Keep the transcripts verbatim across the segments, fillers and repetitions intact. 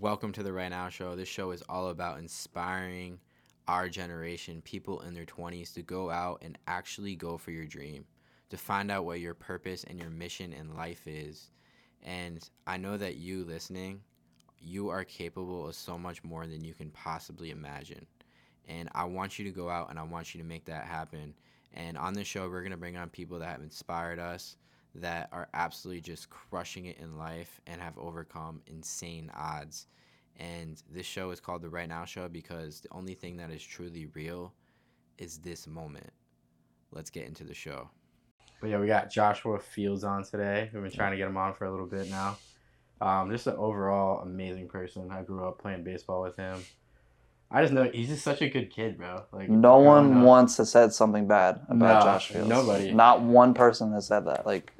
Welcome to the Right Now Show. This show is all about inspiring our generation, people in their twenties, to go out and actually go for your dream, to find out what your purpose and your mission in life is. And I know that you listening, you are capable of so much more than you can possibly imagine. And I want you to go out and I want you to make that happen. And on this show, we're going to bring on people that have inspired us, that are absolutely just crushing it in life and have overcome insane odds. And this show is called The Right Now Show because the only thing that is truly real is this moment. Let's get into the show. But yeah, we got Joshua Fields on today. We've been trying to get him on for a little bit now. Um, just an overall amazing person. I grew up playing baseball with him. I just know he's just such a good kid, bro. Like no one once has said something bad about no, Josh Fields. Nobody. Not one person has said that. Like,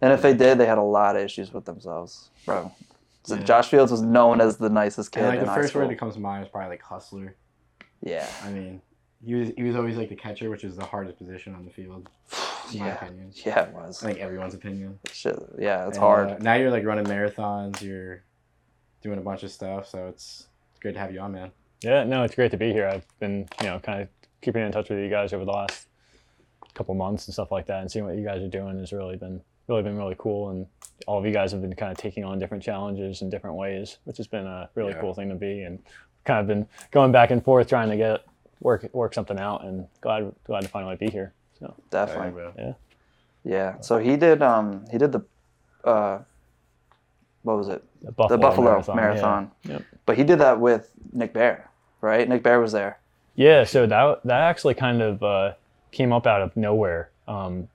and if they did, they had a lot of issues with themselves, bro. So yeah. Josh Fields was known as the nicest kid. And like in the first word that comes to mind is probably like hustler. Yeah. I mean, he was he was always like the catcher, which is the hardest position on the field. In yeah. my opinion. Yeah, it was. I think everyone's opinion. Shit. Yeah, it's and, hard. Uh, now you're like running marathons. You're doing a bunch of stuff, so it's good to have you on, man. Yeah, no, it's great to be here. I've been, you know, kind of keeping in touch with you guys over the last couple months and stuff like that, and seeing what you guys are doing has really been. really been really cool, and all of you guys have been kind of taking on different challenges in different ways, which has been a really yeah. cool thing to be, and kind of been going back and forth trying to get work work something out, and glad glad to finally be here. So definitely yeah yeah so he did um he did the uh what was it the Buffalo, the Buffalo marathon, marathon. Yeah. Yep. But he did that with Nick Bare, right? Nick Bare was there. Yeah, so that that actually kind of uh came up out of nowhere. um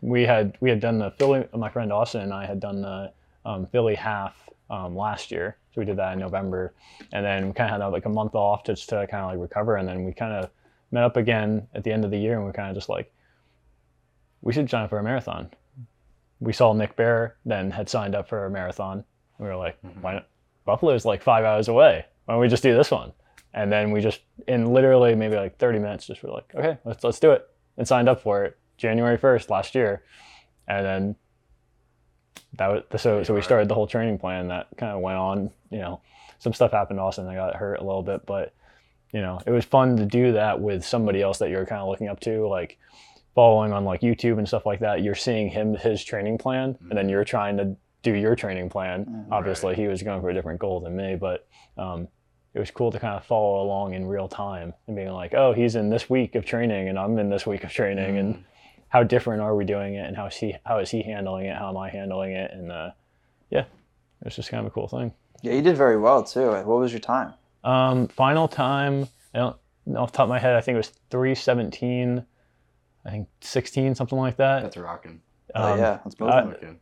We had we had done the Philly. My friend Austin and I had done the um, Philly half um, last year, so we did that in November, and then we kind of had like a month off just to kind of like recover, and then we kind of met up again at the end of the year, and we kind of just like, we should sign up for a marathon. We saw Nick Bare then had signed up for a marathon, and we were like, mm-hmm. why not? Buffalo's like five hours away. Why don't we just do this one? And then we just in literally maybe like thirty minutes, just were like, okay, let's let's do it, and signed up for it. January first last year, and then that was so so we started the whole training plan that kind of went on. You know, some stuff happened to Austin, I got hurt a little bit, but you know, it was fun to do that with somebody else that you're kind of looking up to, like following on like YouTube and stuff like that. You're seeing him his training plan, mm-hmm. and then you're trying to do your training plan. Mm-hmm. Obviously he was going for a different goal than me, but um it was cool to kind of follow along in real time and being like, oh, he's in this week of training and I'm in this week of training, mm-hmm. and how different are we doing it, and how is he, how is he handling it? How am I handling it? And uh, yeah, it was just kind of a cool thing. Yeah, you did very well too. What was your time? Um, final time, I don't know off the top of my head, I think it was three seventeen, I think sixteen, something like that. That's rocking. Um, oh yeah, that's both uh, rocking.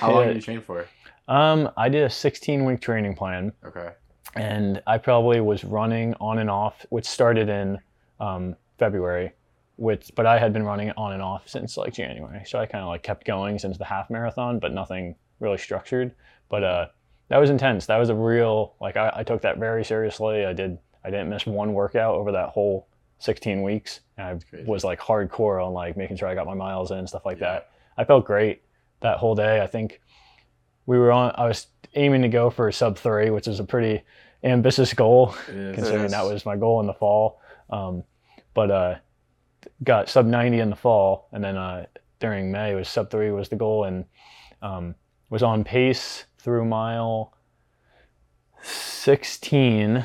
How long did you train for? Um, I did a sixteen-week training plan. Okay. And I probably was running on and off, which started in um, February. Which, but I had been running on and off since like January, so I kind of like kept going since the half marathon, but nothing really structured. But uh, that was intense. That was a real like I, I took that very seriously. I did. I didn't miss one workout over that whole sixteen weeks. And I was like hardcore on like making sure I got my miles in and stuff like yeah. that. I felt great that whole day. I think we were on. I was aiming to go for a sub three, which is a pretty ambitious goal, yeah, considering that was my goal in the fall. Um, but uh, got sub ninety in the fall, and then uh during May was sub three was the goal, and um was on pace through mile sixteen.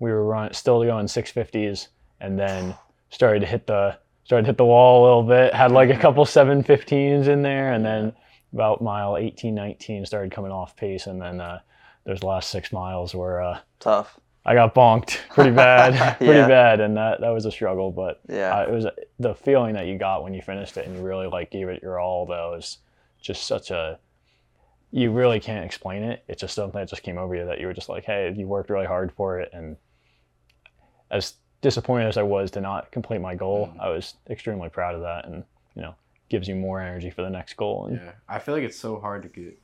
We were run, still going six fifties, and then started to hit the started to hit the wall a little bit, had like a couple seven fifteens in there, and then about mile eighteen nineteen started coming off pace, and then uh those last six miles were uh tough. I got bonked pretty bad, pretty yeah. bad, and that, that was a struggle. But yeah. uh, it was the feeling that you got when you finished it and you really like gave it your all. Though is just such a, you really can't explain it. It's just something that just came over you that you were just like, hey, you worked really hard for it. And as disappointed as I was to not complete my goal, mm-hmm. I was extremely proud of that, and you know, gives you more energy for the next goal. And, yeah, I feel like it's so hard to get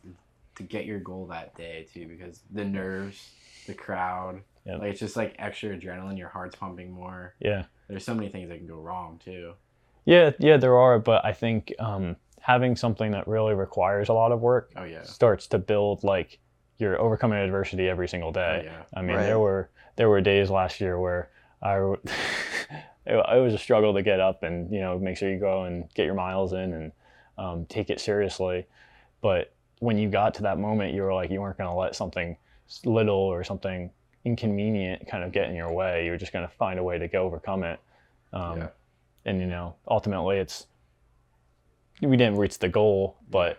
to get your goal that day too, because the nerves, the crowd. Yeah. Like it's just like extra adrenaline, your heart's pumping more. Yeah. There's so many things that can go wrong too. Yeah, yeah, there are, but I think um, having something that really requires a lot of work oh, yeah. starts to build like you're overcoming adversity every single day. Oh, yeah. I mean, right. there were there were days last year where I it, it was a struggle to get up and, you know, make sure you go and get your miles in and um, take it seriously. But when you got to that moment, you were like, you weren't going to let something little or something inconvenient kind of get in your way. You were just going to find a way to go overcome it. Um, yeah. And, you know, ultimately it's, we didn't reach the goal, but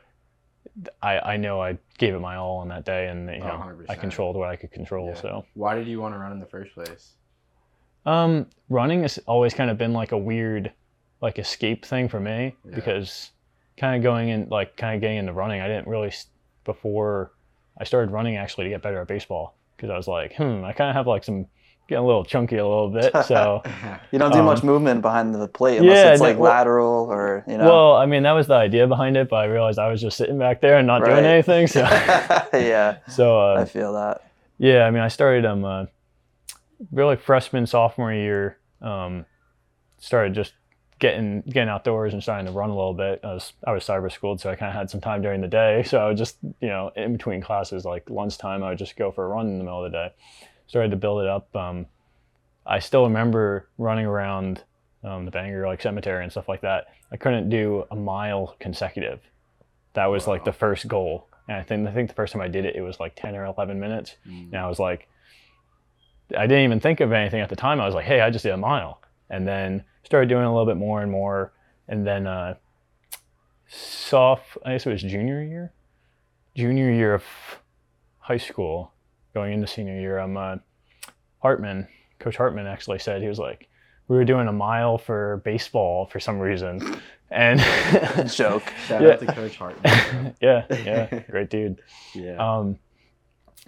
I, I know I gave it my all on that day, and you know, I controlled what I could control. Yeah. So why did you want to run in the first place? Um, running has always kind of been like a weird, like escape thing for me, yeah. because kind of going in, like kind of getting into running, I didn't really, before I started running actually to get better at baseball, because I was like, hmm, I kind of have like some, getting a little chunky a little bit, so you don't do um, much movement behind the plate unless yeah, it's like well, lateral or you know. Well, I mean that was the idea behind it, but I realized I was just sitting back there and not right. doing anything. So yeah, so uh, I feel that. Yeah, I mean I started um uh, really freshman sophomore year, um, started just getting getting outdoors and starting to run a little bit. I was I was cyber schooled, so I kind of had some time during the day, so I would just you know in between classes like lunchtime I would just go for a run in the middle of the day. Started to build it up. Um, I still remember running around um, the Bangor like cemetery and stuff like that. I couldn't do a mile consecutive. That was wow. like the first goal. And I think I think the first time I did it, it was like ten or eleven minutes. Mm. And I was like, I didn't even think of anything at the time. I was like, hey, I just did a mile. And then started doing a little bit more and more. And then uh, soft, I guess it was junior year, junior year of high school. Going into senior year, um, uh, Hartman, Coach Hartman actually said, he was like, we were doing a mile for baseball for some reason. And joke. Shout yeah. out to Coach Hartman. yeah, yeah, great dude. Yeah. Um,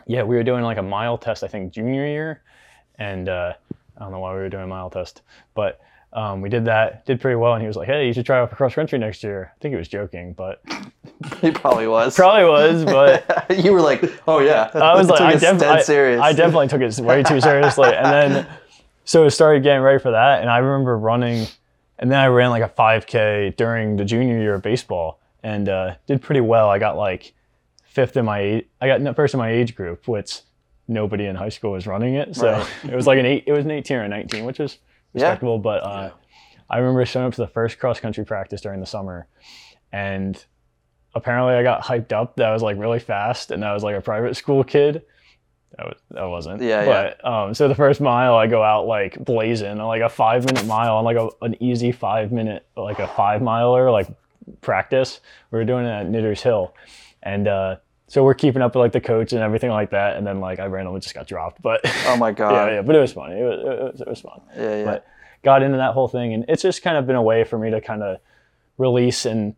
yeah, we were doing like a mile test, I think, junior year. And uh, I don't know why we were doing a mile test, but um, we did that, did pretty well. And he was like, hey, you should try out for cross country next year. I think he was joking, but. He probably was. Probably was, but you were like, "Oh yeah." I was like, I, def- I, I definitely took it way too seriously, and then so I started getting ready for that. And I remember running, and then I ran like a five K during the junior year of baseball, and uh, did pretty well. I got like fifth in my, I got first in my age group, which nobody in high school was running it. So right. it was like an eight, it was an eighteen or nineteen, which was respectable. Yeah. But uh, yeah. I remember showing up to the first cross country practice during the summer, and. Apparently I got hyped up that I was like really fast and I was like a private school kid. I, was, I wasn't. Yeah, but, yeah. Um, so the first mile I go out like blazing, like a five minute mile on like a, an easy five minute, like a five miler like practice. We were doing it at Knitter's Hill. And uh, so we're keeping up with like the coach and everything like that. And then like I randomly just got dropped. But oh my God. yeah, yeah, but it was fun. It was, it was, it was fun. Yeah, yeah. But got into that whole thing. And it's just kind of been a way for me to kind of release and,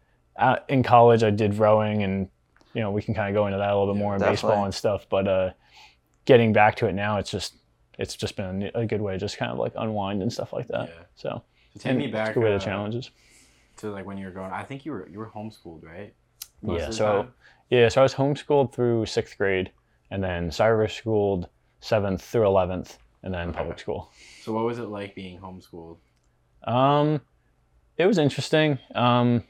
in college, I did rowing, and you know we can kind of go into that a little bit more in yeah, baseball and stuff. But uh, getting back to it now, it's just it's just been a good way to just kind of like unwind and stuff like that. Yeah. So, so take me back. It's a good way uh, to challenges. To like when you were growing, I think you were you were homeschooled, right? Most yeah. So time? yeah, so I was homeschooled through sixth grade, and then cyber schooled seventh through eleventh, and then okay. public school. So what was it like being homeschooled? Um, it was interesting. Um.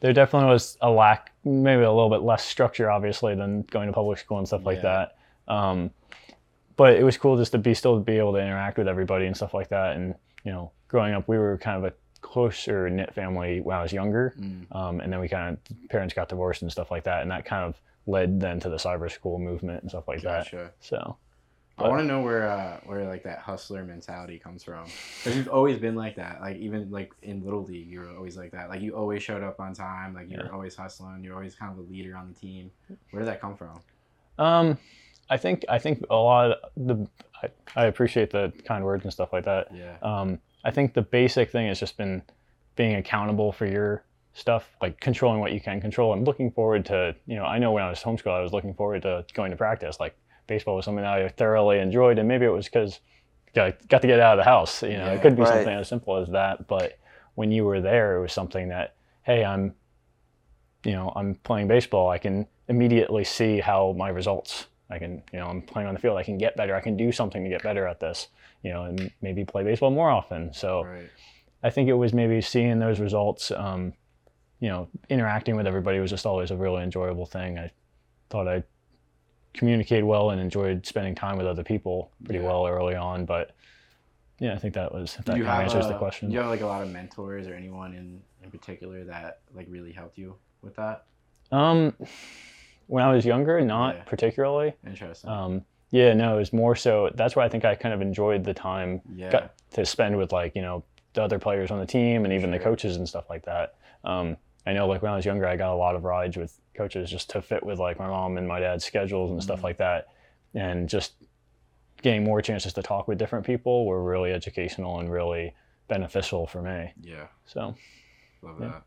There definitely was a lack, maybe a little bit less structure, obviously, than going to public school and stuff like yeah. that. Um, but it was cool just to be still be able to interact with everybody and stuff like that. And, you know, growing up, we were kind of a closer knit family when I was younger. Mm. Um, and then we kind of, parents got divorced and stuff like that. And that kind of led then to the cyber school movement and stuff like gotcha. that. So but, I want to know where, uh, where like that hustler mentality comes from. Because you've always been like that. Like even like in Little League, you were always like that. Like you always showed up on time. Like you yeah. were always hustling. You're always kind of a leader on the team. Where did that come from? Um, I think I think a lot of the I, I appreciate the kind words and stuff like that. Yeah. Um, I think the basic thing has just been being accountable for your stuff, like controlling what you can control and looking forward to. You know, I know when I was homeschooled, I was looking forward to going to practice. Like. Baseball was something that I thoroughly enjoyed, and maybe it was because I got to get out of the house. You know, yeah, it could be right. something as simple as that. But when you were there, it was something that, hey, I'm, you know, I'm playing baseball. I can immediately see how my results. I can, you know, I'm playing on the field. I can get better. I can do something to get better at this. You know, and maybe play baseball more often. So, right. I think it was maybe seeing those results. Um, you know, interacting with everybody was just always a really enjoyable thing. I thought I. communicated well and enjoyed spending time with other people pretty yeah. well early on. But yeah, I think that was, that kind of answers a, the question. Do you have like a lot of mentors or anyone in, in particular that like really helped you with that? Um, when I was younger, not yeah. particularly. Interesting. Um, yeah, no, it was more so, that's where I think I kind of enjoyed the time yeah. got to spend with like, you know, the other players on the team and even sure. the coaches and stuff like that. Um, I know like when I was younger, I got a lot of rides with coaches just to fit with like my mom and my dad's schedules and mm-hmm. stuff like that. And just getting more chances to talk with different people were really educational and really beneficial for me. Yeah. So. Love yeah. that.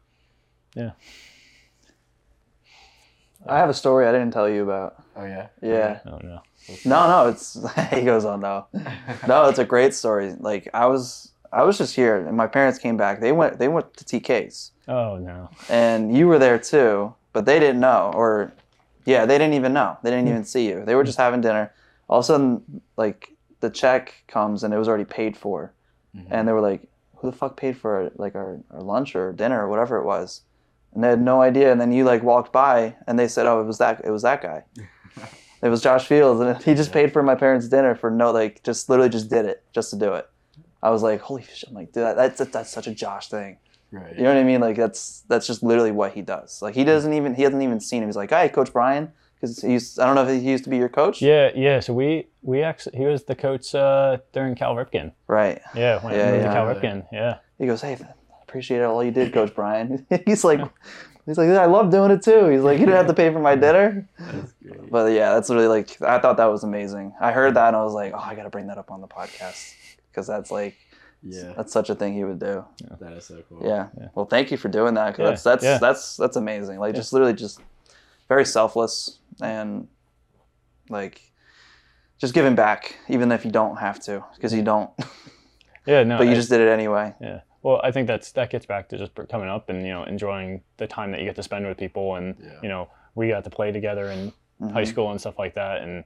Yeah. I have a story I didn't tell you about. Oh yeah? Yeah. Oh no. No, no, it's, he goes on now. No, it's a great story. Like I was, I was just here and my parents came back. They went, they went to T K's. Oh no. And you were there too, but they didn't know, or yeah, they didn't even know. They didn't even see you. They were just having dinner. All of a sudden, like the check comes and it was already paid for. Mm-hmm. And they were like, who the fuck paid for like our, our lunch or dinner or whatever it was? And they had no idea. And then you like walked by and they said, oh, it was that, it was that guy. It was Josh Fields. And he just paid for my parents' dinner for no, like just literally just did it just to do it. I was like, holy shit. I'm like, dude, that's, that's such a Josh thing. Right. You know what I mean? Like that's that's just literally what he does. Like he doesn't even he hasn't even seen him. He's like, "Hey, Coach Brian," because he's I don't know if he used to be your coach. Yeah, yeah. So we we actually he was the coach uh, during Cal Ripken. Right. Yeah. When yeah. He yeah. Cal Ripken. Yeah. He goes, "Hey, I appreciate all you did, Coach Brian." he's like, he's like, "I love doing it too." He's like, "You didn't have to pay for my dinner." That's great. But yeah, that's really like I thought that was amazing. I heard that and I was like, "Oh, I got to bring that up on the podcast," because that's like. Yeah, that's such a thing he would do. Yeah. That is so cool. Yeah. yeah. Well, thank you for doing that. Cause yeah. That's that's, yeah. that's that's amazing. Like yeah. just literally just very selfless and like just giving back, even if you don't have to, because you don't. Yeah. No. But you I, just did it anyway. Yeah. Well, I think that's that gets back to just coming up and you know enjoying the time that you get to spend with people and yeah. you know we got to play together in mm-hmm. high school and stuff like that and.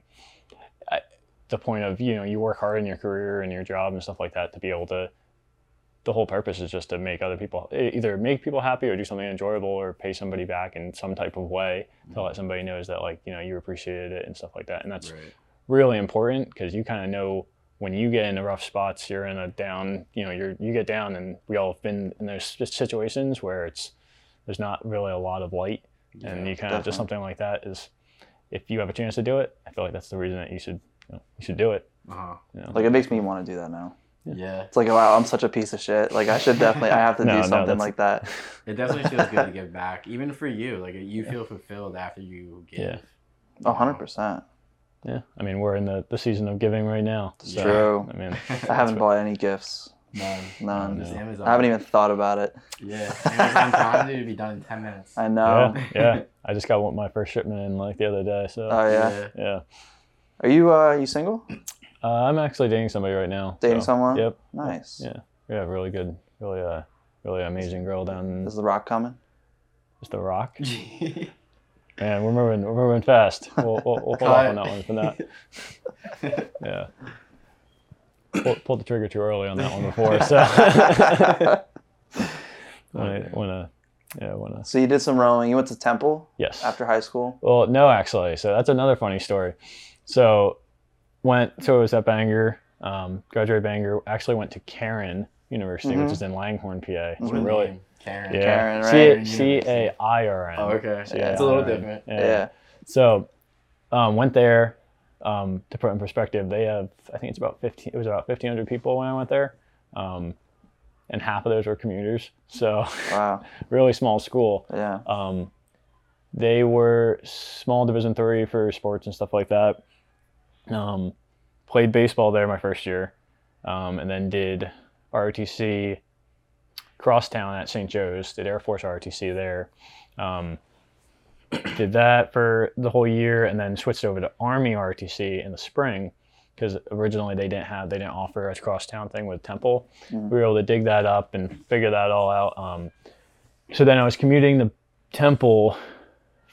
I, the point of, you know, you work hard in your career and your job and stuff like that to be able to, the whole purpose is just to make other people, either make people happy or do something enjoyable or pay somebody back in some type of way mm-hmm. to let somebody knows that like, you know, you appreciated it and stuff like that. And that's right. really important because you kind of know when you get in the rough spots, you're in a down, you know, you're, you get down and we all have been in those situations where it's, there's not really a lot of light yeah, and you kind of just something like that is, if you have a chance to do it, I feel like that's the reason that you should You know, you should do it. Uh-huh. You know? Like it makes me want to do that now. Yeah. yeah. It's like, wow, I'm such a piece of shit. Like I should definitely, I have to no, do something no, like that. It definitely feels good to give back, even for you. Like you yeah. feel fulfilled after you give. Yeah. You oh, one hundred percent. Yeah. I mean, we're in the, the season of giving right now. So, true. I mean, I haven't bought any gifts. None. None. No. I haven't even thought about it. Yeah. Amazon Prime Day to be done in ten minutes. I know. Yeah. yeah. I just got my first shipment in like the other day. So. Oh yeah. Yeah. yeah. Are you uh are you single? Uh, I'm actually dating somebody right now. Dating so. someone? Yep. Nice. Yeah. Yeah, really good. Really uh really amazing girl down in Is The Rock coming? Is The Rock? Man, we're moving we're moving fast. We'll we'll, we'll pull off on that one for that. Yeah. Pull, pulled the trigger too early on that one before, so I wanna Yeah, I wanna. So you did some rowing. You went to Temple? Yes. After high school? Well, no actually. So that's another funny story. So went, so it was at Bangor, um, graduated Bangor, actually went to Cairn University, mm-hmm. which is in Langhorne, P A. So mm-hmm. really, Cairn, yeah. Cairn, right? C A I R N. Oh, okay. C A I R N. Yeah, it's a little different. Yeah. yeah. So um, went there, um, to put in perspective, they have, I think it's about fifteen, it was about fifteen hundred people when I went there. Um, and half of those were commuters. So wow. really small school. Yeah. Um, they were small division three for sports and stuff like that. Um, played baseball there my first year, um, and then did R O T C crosstown at Saint Joe's, did Air Force R O T C there. Um, did that for the whole year and then switched over to Army R O T C in the spring because originally they didn't have, they didn't offer a crosstown thing with Temple. Mm. We were able to dig that up and figure that all out. Um, so then I was commuting to Temple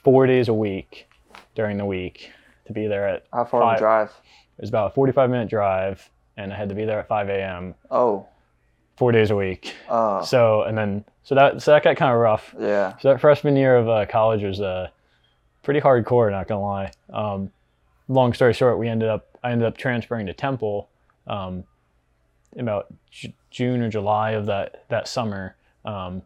four days a week during the week. To be there at how far five, of a drive? It was about a forty-five minute drive, and I had to be there at five a.m. Oh, four days a week. Oh, so and then so that so that got kind of rough. Yeah. So that freshman year of uh, college was uh, pretty hardcore. Not gonna lie. Um, long story short, we ended up, I ended up transferring to Temple um, in about J- June or July of that, that summer. Um,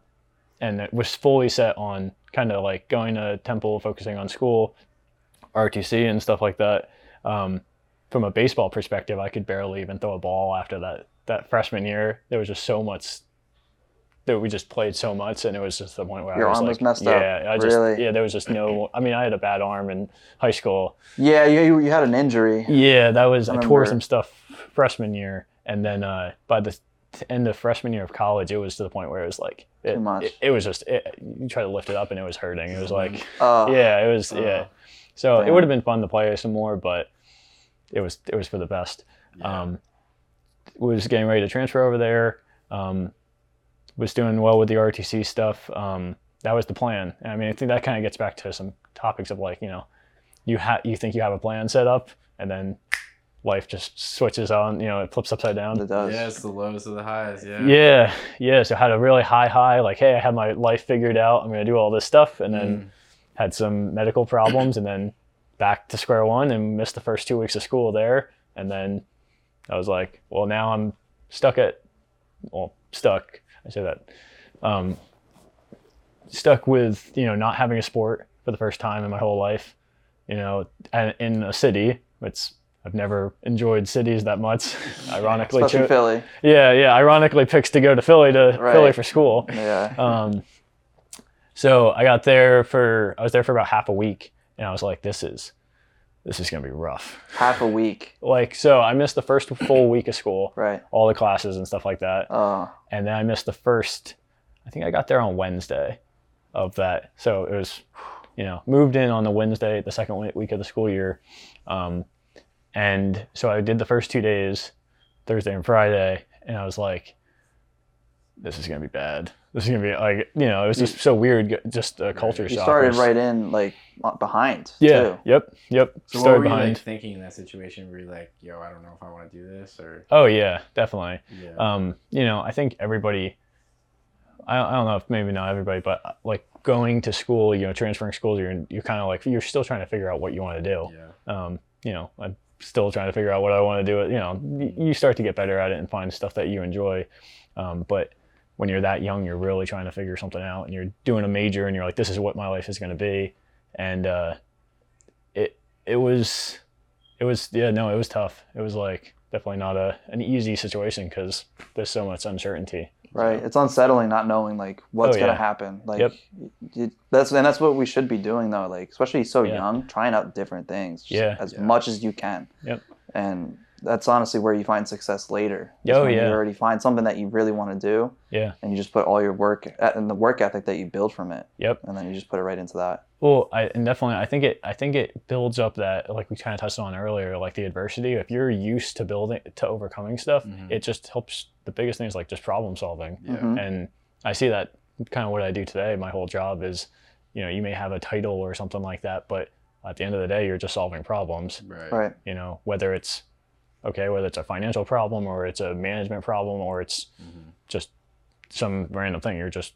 and it was fully set on kind of like going to Temple, focusing on school, R O T C and stuff like that. Um, from a baseball perspective, I could barely even throw a ball after that, that freshman year. There was just so much that we just played so much, and it was just the point where your I was arm like, was messed yeah, up. Yeah, I just really? yeah, there was just no. I mean, I had a bad arm in high school. Yeah, you you had an injury. Yeah, that was I, I tore some stuff freshman year, and then uh, by the end of freshman year of college, it was to the point where it was like it, too much. It, it was just it, you try to lift it up, and it was hurting. It was like uh, yeah, it was uh, yeah. So damn. It would have been fun to play some more, but it was it was for the best. Yeah. Um, was getting ready to transfer over there. Um, was doing well with the R O T C stuff. Um, that was the plan. And I mean, I think that kind of gets back to some topics of like, you know, you ha- you think you have a plan set up, and then life just switches on, you know, it flips upside down. It does. Yeah, it's the lowest of the highs, yeah. Yeah, yeah, so I had a really high high, like, hey, I have my life figured out, I'm gonna do all this stuff, and then mm. had some medical problems, and then back to square one, and missed the first two weeks of school there. And then I was like, well, now I'm stuck at, well, stuck, I say that, um, stuck with, you know, not having a sport for the first time in my whole life, you know, and in a city, which I've never enjoyed cities that much. Ironically, especially cho- Philly. Yeah, yeah. Ironically, picks to go to Philly to right. Philly for school. Yeah. Um, so I got there for I was there for about half a week, and I was like, this is, this is gonna be rough. Half a week. Like, so I missed the first full week of school. Right. All the classes and stuff like that. Uh. And then I missed the first, I think I got there on Wednesday of that. So it was, you know, moved in on the Wednesday, the second week of the school year. Um, and so I did the first two days, Thursday and Friday. And I was like, this is gonna be bad. This is gonna be like, you know, it was just so weird, just a culture shock. You started right in, like, behind. Yeah. Too. Yep. Yep. So started what were you behind. Like, thinking in that situation? Were you like, yo, I don't know if I want to do this, or? Oh yeah, definitely. Yeah. Um, you know, I think everybody. I I don't know if maybe not everybody, but like going to school, you know, transferring schools, you're you're kind of like you're still trying to figure out what you want to do. Yeah. Um, you know, I'm still trying to figure out what I want to do. You know, you start to get better at it and find stuff that you enjoy, um, but. When you're that young, you're really trying to figure something out, and you're doing a major, and you're like, this is what my life is going to be. And uh, it it was, it was yeah, no, it was tough. It was like definitely not a an easy situation because there's so much uncertainty. Right. So. It's unsettling not knowing like what's oh, yeah. going to happen. Like yep. you, that's And that's what we should be doing though, like especially so yeah. young, trying out different things just yeah. as yeah. much as you can. Yep. And that's honestly where you find success later. Oh, yeah. You already find something that you really want to do. Yeah. And you just put all your work and the work ethic that you build from it. Yep. And then you just put it right into that. Well, I, and definitely, I think it, I think it builds up that, like we kind of touched on earlier, like the adversity, if you're used to building, to overcoming stuff, mm-hmm. it just helps. The biggest thing is like just problem solving. Yeah. Mm-hmm. And I see that kind of what I do today. My whole job is, you know, you may have a title or something like that, but at the end of the day, you're just solving problems. Right. Right. You know, whether it's, okay, whether it's a financial problem or it's a management problem or it's mm-hmm. just some random thing, you're just,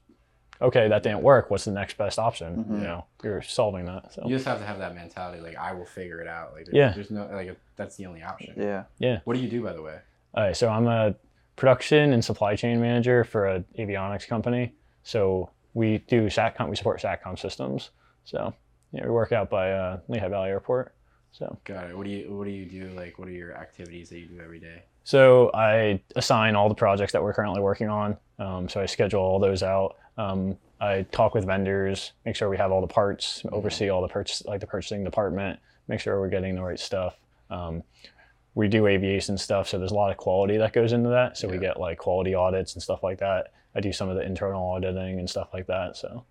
okay, that didn't work. What's the next best option? Mm-hmm. You know, you're solving that. So. You just have to have that mentality. Like, I will figure it out. Like, there's, yeah. there's no, like, that's the only option. Yeah. Yeah. What do you do, by the way? All right. So I'm a production and supply chain manager for an avionics company. So we do SATCOM, we support SATCOM systems. So yeah, we work out by uh, Lehigh Valley Airport. So got it. What do you what do you do? Like, what are your activities that you do every day? So I assign all the projects that we're currently working on. Um, so I schedule all those out. Um, I talk with vendors, make sure we have all the parts, oversee all the purchase, like the purchasing department, make sure we're getting the right stuff. Um, we do aviation stuff, so there's a lot of quality that goes into that. So yeah. we get like quality audits and stuff like that. I do some of the internal auditing and stuff like that. So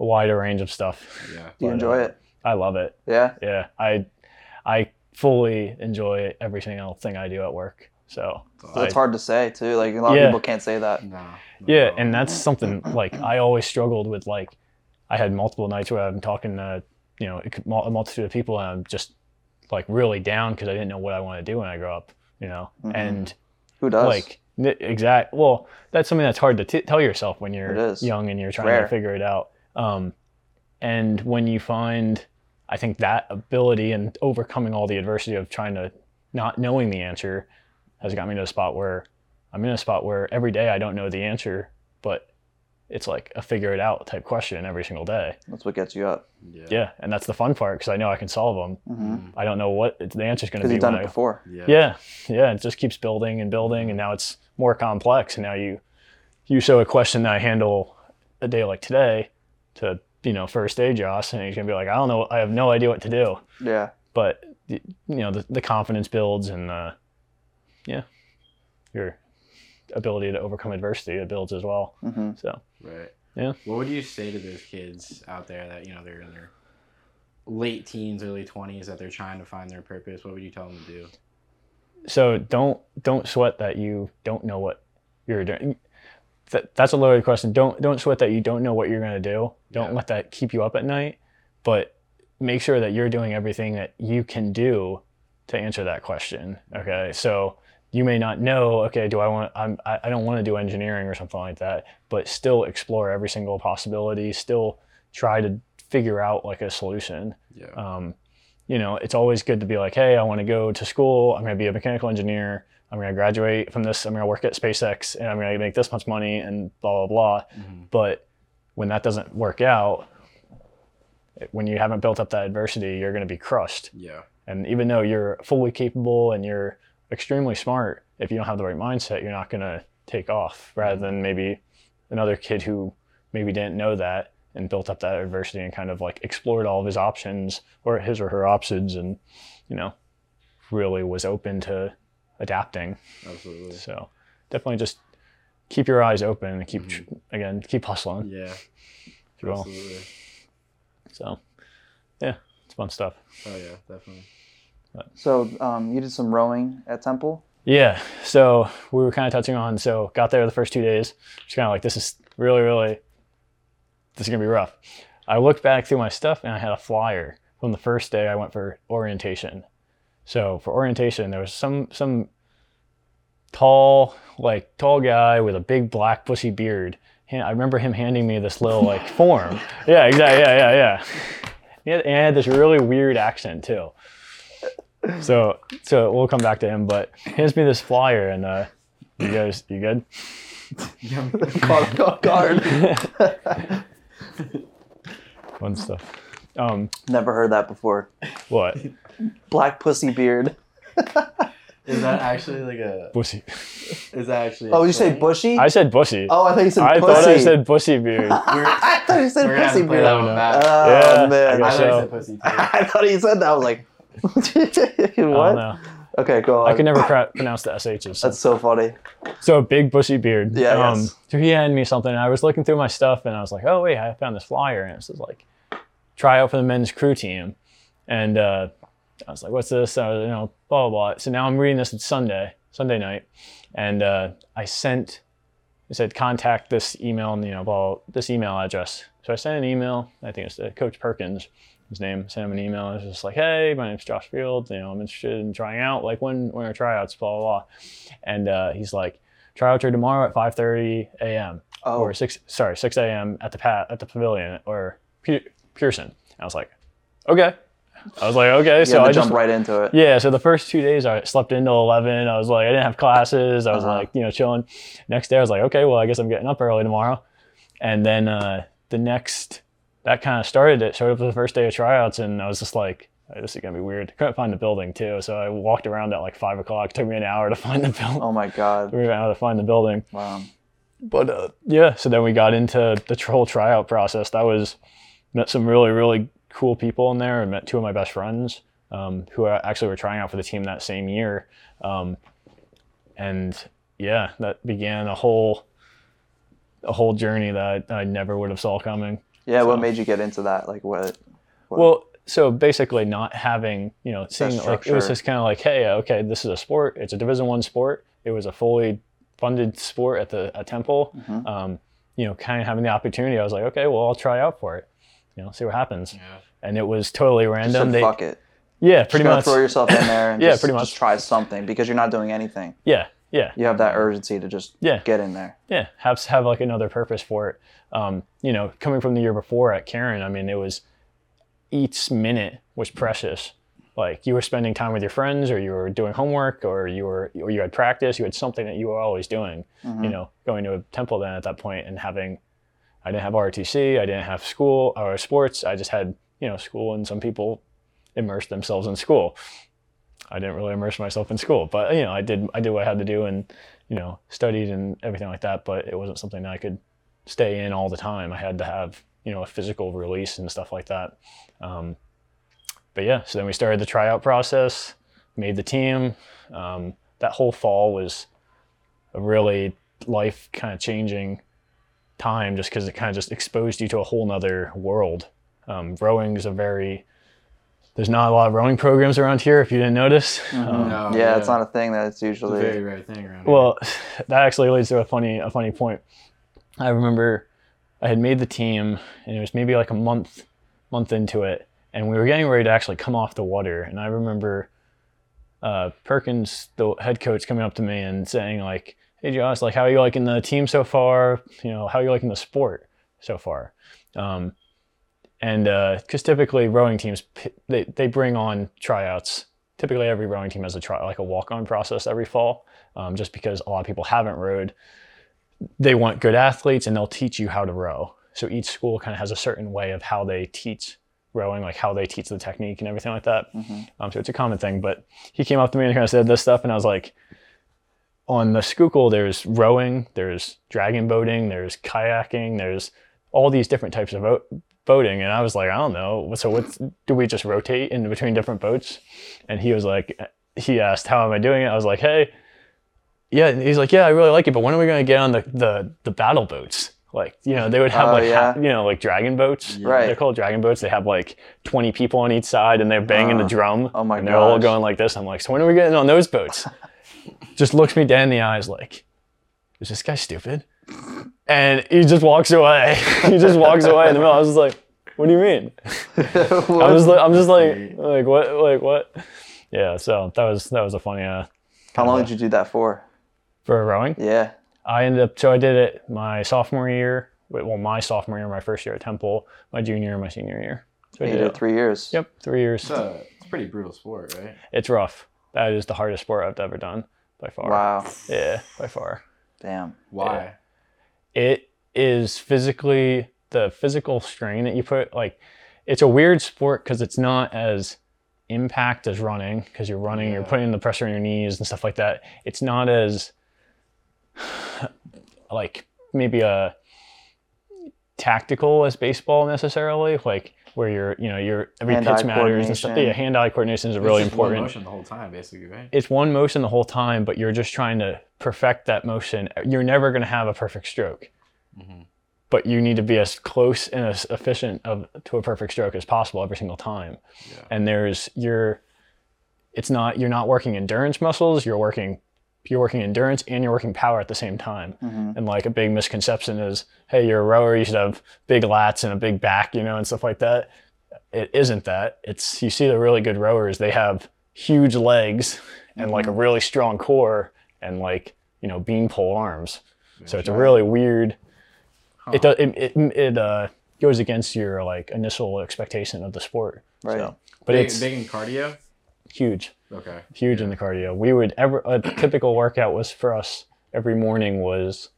a wider range of stuff. Yeah. Do you but, enjoy uh, it? I love it. Yeah. Yeah. I. I fully enjoy every single thing I do at work. So, so that's I, hard to say too. Like a lot yeah. of people can't say that. No, no. Yeah. And that's something like I always struggled with. Like I had multiple nights where I'm talking to, you know, a multitude of people and I'm just like really down because I didn't know what I want to do when I grow up, you know, mm-hmm. and who does like exact. Well, that's something that's hard to t- tell yourself when you're young and you're trying Rare. to figure it out. Um, and when you find, I think that ability and overcoming all the adversity of trying to not knowing the answer has got me to a spot where I'm in a spot where every day I don't know the answer, but it's like a figure it out type question every single day. That's what gets you up. Yeah. Yeah. And that's the fun part because I know I can solve them. Mm-hmm. I don't know what the answer is going to be. Because you've done it I, before. Yeah. yeah. Yeah. It just keeps building and building. And now it's more complex. And now you, you show a question that I handle a day like today to, you know, first day Josh, and he's going to be like, I don't know. I have no idea what to do. Yeah. But, you know, the, the confidence builds and, uh, yeah, you're, ability to overcome adversity, it builds as well. Mm-hmm. So right. Yeah. What would you say to those kids out there that, you know, they're in their late teens, early twenties, that they're trying to find their purpose? What would you tell them to do? So don't don't sweat that you don't know what you're doing. That, that's a loaded question. Don't don't sweat that you don't know what you're going to do. Don't yeah. let that keep you up at night, but make sure that you're doing everything that you can do to answer that question. Okay? So you may not know, okay, do I want, I'm, I don't want to do engineering or something like that, but still explore every single possibility, still try to figure out like a solution. Yeah. Um, you know, it's always good to be like, hey, I want to go to school. I'm going to be a mechanical engineer. I'm going to graduate from this. I'm going to work at SpaceX and I'm going to make this much money and blah, blah, blah. Mm-hmm. But when that doesn't work out, when you haven't built up that adversity, you're going to be crushed. Yeah. And even though you're fully capable and you're extremely smart, if you don't have the right mindset, you're not going to take off, rather than maybe another kid who maybe didn't know that and built up that adversity and kind of like explored all of his options or his or her options and, you know, really was open to adapting. Absolutely. So definitely just keep your eyes open and keep, mm-hmm. again, keep hustling. Yeah. Absolutely. So yeah, it's fun stuff. Oh yeah, definitely. But. So um, you did some rowing at Temple? Yeah. So we were kind of touching on, so got there the first two days. Just kind of like, this is really, really, this is going to be rough. I looked back through my stuff and I had a flyer from the first day I went for orientation. So for orientation, there was some some tall, like tall guy with a big black bushy beard. I remember him handing me this little like form. Yeah, exactly. Yeah, yeah, yeah. And I had this really weird accent too. So, so we'll come back to him, but hands me this flyer and, uh, you guys, you good? Fun stuff. Um, Never heard that before. What? Black pussy beard. Is that actually like a... Bushy. Is that actually... Oh, you say bushy? I said bushy. Oh, I thought you said I pussy. I thought I said bushy beard. I thought you said pussy beard. Oh, yeah, man. I, I thought so. You said pussy beard. I thought you said that. I was like... What? I don't know. Okay, go on. I could never pr- pronounce the S H's. So. That's so funny. So big bushy beard. Yeah. Um, yes. So he handed me something. And I was looking through my stuff, and I was like, "Oh wait, I found this flyer." And it says like, "Try out for the men's crew team," and uh, I was like, "What's this?" I was, you know, blah, blah blah. So now I'm reading this. It's Sunday, Sunday night, and uh, I sent. It said contact this email and you know blah, this email address. So I sent an email. I think it's uh, Coach Perkins. His name, sent him an email. I was just like, hey, my name's Josh Fields. You know, I'm interested in trying out. Like, when, when are tryouts? Blah, blah, blah. And uh, he's like, tryouts are tomorrow at five thirty a.m. Oh. Or six, sorry, six a.m. at the pa- at the pavilion or Pe- Pearson. I was like, okay. I was like, okay. Yeah, so I jumped just, right into it. Yeah. So the first two days I slept into eleven. I was like, I didn't have classes. I was uh-huh. like, you know, chilling. Next day I was like, okay, well, I guess I'm getting up early tomorrow. And then uh, the next... that kind of started it. Showed up the first day of tryouts, and I was just like, oh, "This is gonna be weird." Couldn't find the building too, so I walked around at like five o'clock. It took me an hour to find the building. Oh my god! Took me an hour to find the building. Wow. But uh, yeah, so then we got into the troll tryout process. That was met some really really cool people in there, and met two of my best friends um, who actually were trying out for the team that same year. Um, and yeah, that began a whole a whole journey that I, I never would have saw coming. Yeah, so. What made you get into that? Like what, what? Well, so basically not having, you know, seeing like it was just kind of like, hey, okay, this is a sport. It's a Division One sport. It was a fully funded sport at the at Temple. Mm-hmm. Um, you know, kind of having the opportunity. I was like, okay, well, I'll try out for it. You know, see what happens. Yeah. And it was totally random. Just they, fuck it. Yeah, pretty just much. Throw yourself in there and yeah, just, pretty much. Just try something because you're not doing anything. Yeah, yeah. You have that urgency to just yeah. get in there. Yeah, have have like another purpose for it. Um, you know, coming from the year before at Cairn, I mean, it was each minute was precious. Like you were spending time with your friends, or you were doing homework, or you were, or you had practice, you had something that you were always doing, mm-hmm. you know, going to a Temple then at that point and having, I didn't have R O T C, I didn't have school or sports. I just had, you know, school, and some people immersed themselves in school. I didn't really immerse myself in school, but you know, I did, I did what I had to do, and, you know, studied and everything like that, but it wasn't something that I could stay in all the time. I had to have, you know, a physical release and stuff like that. Um, But yeah, so then we started the tryout process, made the team. Um, that whole fall was a really life kind of changing time, just because it kind of just exposed you to a whole nother world. Um, rowing is a very, there's not a lot of rowing programs around here, if you didn't notice. Mm-hmm. Um, no, yeah, yeah, it's not a thing that's usually. It's a very rare thing around here. Well, that actually leads to a funny, a funny point. I remember I had made the team, and it was maybe like a month, month into it. And we were getting ready to actually come off the water. And I remember uh, Perkins, the head coach, coming up to me and saying, like, hey, Josh, like, how are you liking the team so far? You know, how are you liking the sport so far? Um, and because uh, typically rowing teams, they, they bring on tryouts. Typically every rowing team has a try, like a walk-on process every fall, um, just because a lot of people haven't rowed. They want good athletes, and they'll teach you how to row. So each school kind of has a certain way of how they teach rowing, like how they teach the technique and everything like that. Mm-hmm. Um, so it's a common thing, but he came up to me and kind of said this stuff, and I was like, on the Schuylkill, there's rowing, there's dragon boating, there's kayaking, there's all these different types of boat- boating. And I was like, I don't know. So what's, do we just rotate in between different boats? And he was like, he asked, how am I doing it? I was like, hey, yeah. And he's like, yeah, I really like it, but when are we going to get on the, the, the battle boats? Like, you know, they would have oh, like, yeah. ha- you know, like dragon boats. Yeah. Right. They're called dragon boats. They have like twenty people on each side, and they're banging uh, the drum. Oh my god. And they're gosh. all going like this. I'm like, so when are we getting on those boats? Just looks me dead in the eyes like, is this guy stupid? And he just walks away. he just walks away in the middle. I was just like, what do you mean? I was like, I'm just like, like what, like what? Yeah. So that was, that was a funny, uh. How long uh, did you do that for? For rowing? Yeah. I ended up, so I did it my sophomore year, well, my sophomore year, my first year at Temple, my junior and my senior year. So I did it three years. Yep, three years. It's a, it's a pretty brutal sport, right? It's rough. That is the hardest sport I've ever done, by far. Wow. Yeah, by far. Damn. Why? Yeah. It is physically, the physical strain that you put, like, it's a weird sport because it's not as impact as running, because you're running, yeah. you're putting the pressure on your knees and stuff like that. It's not as... like maybe a tactical as baseball necessarily, like where you're, you know, your every pitch matters and stuff. Yeah, hand-eye coordination is really important. It's one motion the whole time, basically, right? It's one motion the whole time, but you're just trying to perfect that motion. You're never going to have a perfect stroke, mm-hmm. but you need to be as close and as efficient of to a perfect stroke as possible every single time. Yeah. And there's your, it's not you're not working endurance muscles. You're working. You're working endurance and you're working power at the same time. Mm-hmm. And like a big misconception is, hey, you're a rower, you should have big lats and a big back, you know, and stuff like that. It isn't that. It's, you see the really good rowers, they have huge legs and mm-hmm. like a really strong core and like, you know, beanpole arms. Very so it's sure. a really weird, huh. it, it, it, it uh, goes against your like initial expectation of the sport. Right. So, but big, it's big in cardio. Huge. Okay. Huge yeah. in the cardio. We would ever, a typical workout was for us every morning was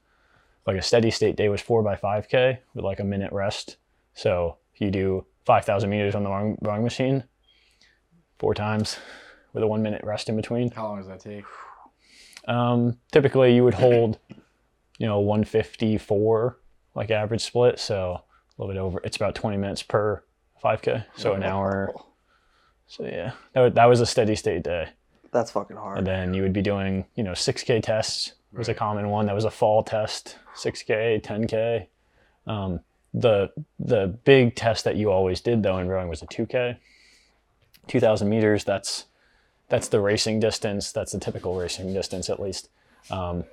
like a steady state day was four by five K with like a minute rest. So you do five thousand meters on the rowing, rowing machine four times with a one minute rest in between. How long does that take? Um, typically you would hold, you know, one fifty-four like average split. So a little bit over, it's about twenty minutes per five K. So yeah. an hour. So yeah, that was a steady state day. That's fucking hard. And then you would be doing, you know, six K tests was right. a common one. That was a fall test, six K, ten K. Um, the the big test that you always did though in rowing was a two K, two thousand meters. That's that's the racing distance. That's the typical racing distance at least. Um,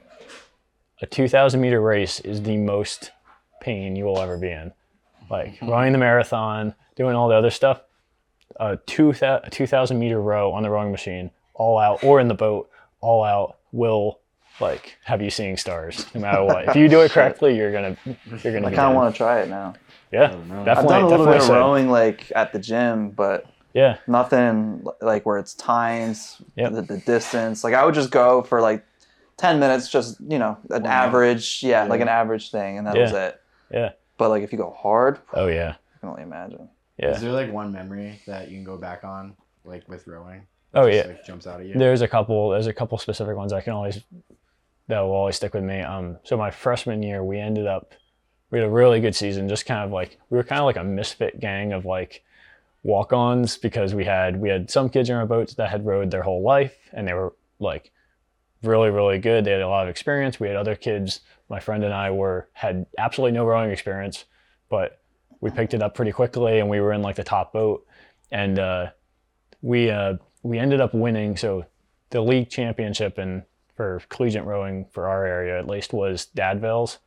a two thousand meter race is the most pain you will ever be in. Like running the marathon, doing all the other stuff. A two thousand meter row on the rowing machine, all out, or in the boat, all out, will like have you seeing stars no matter what. If you do it correctly, you're gonna you're gonna. I kind of want to try it now. Yeah, definitely. I've done a little bit of so. rowing like at the gym, but yeah, nothing like where it's times, yep. the, the distance. Like I would just go for like ten minutes, just you know, an wow. average, yeah, yeah, like an average thing, and that yeah. was it. Yeah. But like if you go hard, oh yeah, I can only imagine. Yeah. Is there like one memory that you can go back on, like with rowing? Oh just, yeah, like, jumps out at you. There's a couple. There's a couple specific ones I can always. That will always stick with me. Um, so my freshman year, we ended up, we had a really good season. Just kind of like, we were kind of like a misfit gang of like walk-ons because we had, we had some kids in our boats that had rowed their whole life and they were like really, really good. They had a lot of experience. We had other kids, my friend and I were, had absolutely no rowing experience, but we picked it up pretty quickly and we were in like the top boat and uh, we, uh, we ended up winning. So the league championship and for collegiate rowing for our area at least was Dad Vail's.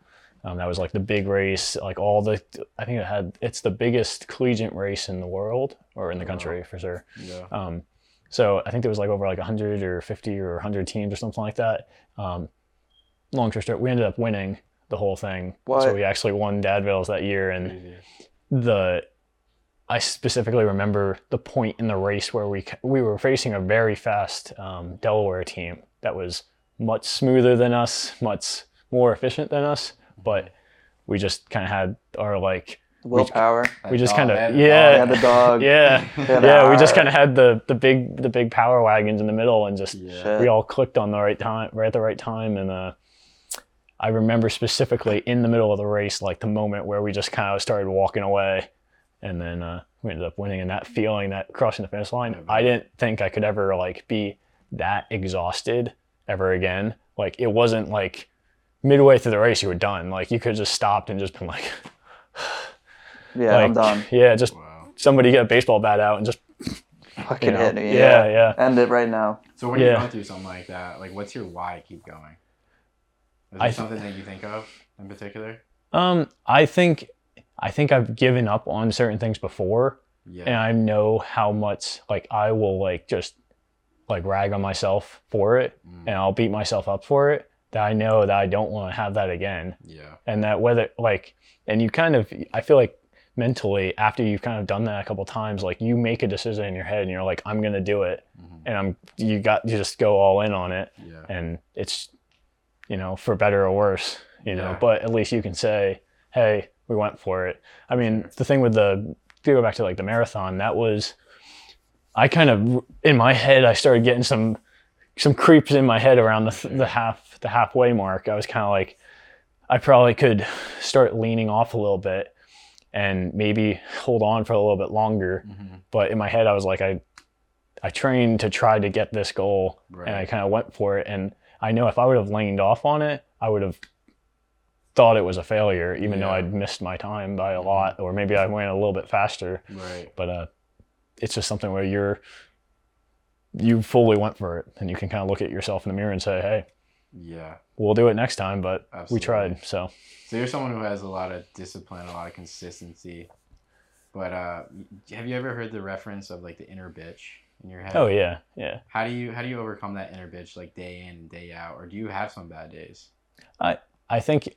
Um, that was like the big race, like all the, I think it had, it's the biggest collegiate race in the world or in the country wow. for sure. Yeah. Um, so I think there was like over like one hundred or fifty or one hundred teams or something like that. Um, long story short, we ended up winning the whole thing. What? So we actually won Dad Vail's that year. And Easy. the, I specifically remember the point in the race where we, we were facing a very fast um, Delaware team that was much smoother than us, much more efficient than us, but we just kind of had our like willpower. We, we just kind of yeah, the dog. yeah, yeah. We just kind of had the the big the big power wagons in the middle, and just yeah. we all clicked on the right time, right at the right time. And uh, I remember specifically in the middle of the race, like the moment where we just kind of started walking away, and then uh, we ended up winning. And that feeling, that crossing the finish line, I didn't think I could ever like be that exhausted ever again. Like it wasn't like midway through the race you were done, like you could have just stopped and just been like yeah like, I'm done yeah just wow. somebody get a baseball bat out and just fucking you know, hit me yeah, yeah yeah end it right now. So when yeah. you're going through something like that, like what's your why keep going? Is there th- something that you think of in particular? um I think I think I've given up on certain things before yeah. and I know how much like I will like just like rag on myself for it mm. and I'll beat myself up for it, that I know that I don't want to have that again. Yeah. And that whether like, and you kind of, I feel like mentally after you've kind of done that a couple of times, like you make a decision in your head and you're like, I'm going to do it. Mm-hmm. And I'm, you got you just go all in on it yeah. and it's, you know, for better or worse, you know, yeah. but at least you can say, hey, we went for it. I mean, sure. the thing with the, if you go back to like the marathon, that was, I kind of, in my head, I started getting some some creeps in my head around the the half the halfway mark. I was kind of like, I probably could start leaning off a little bit and maybe hold on for a little bit longer. Mm-hmm. But in my head, I was like, I I trained to try to get this goal, right. and I kind of went for it. And I know if I would have leaned off on it, I would have thought it was a failure, even yeah. though I'd missed my time by a lot, or maybe I went a little bit faster. Right. But uh. It's just something where you're, you fully went for it and you can kind of look at yourself in the mirror and say, hey, yeah, we'll do it next time, but Absolutely. we tried. So, so you're someone who has a lot of discipline, a lot of consistency, but, uh, have you ever heard the reference of like the inner bitch in your head? Oh yeah. Yeah. How do you, how do you overcome that inner bitch like day in and day out? Or do you have some bad days? I, I think,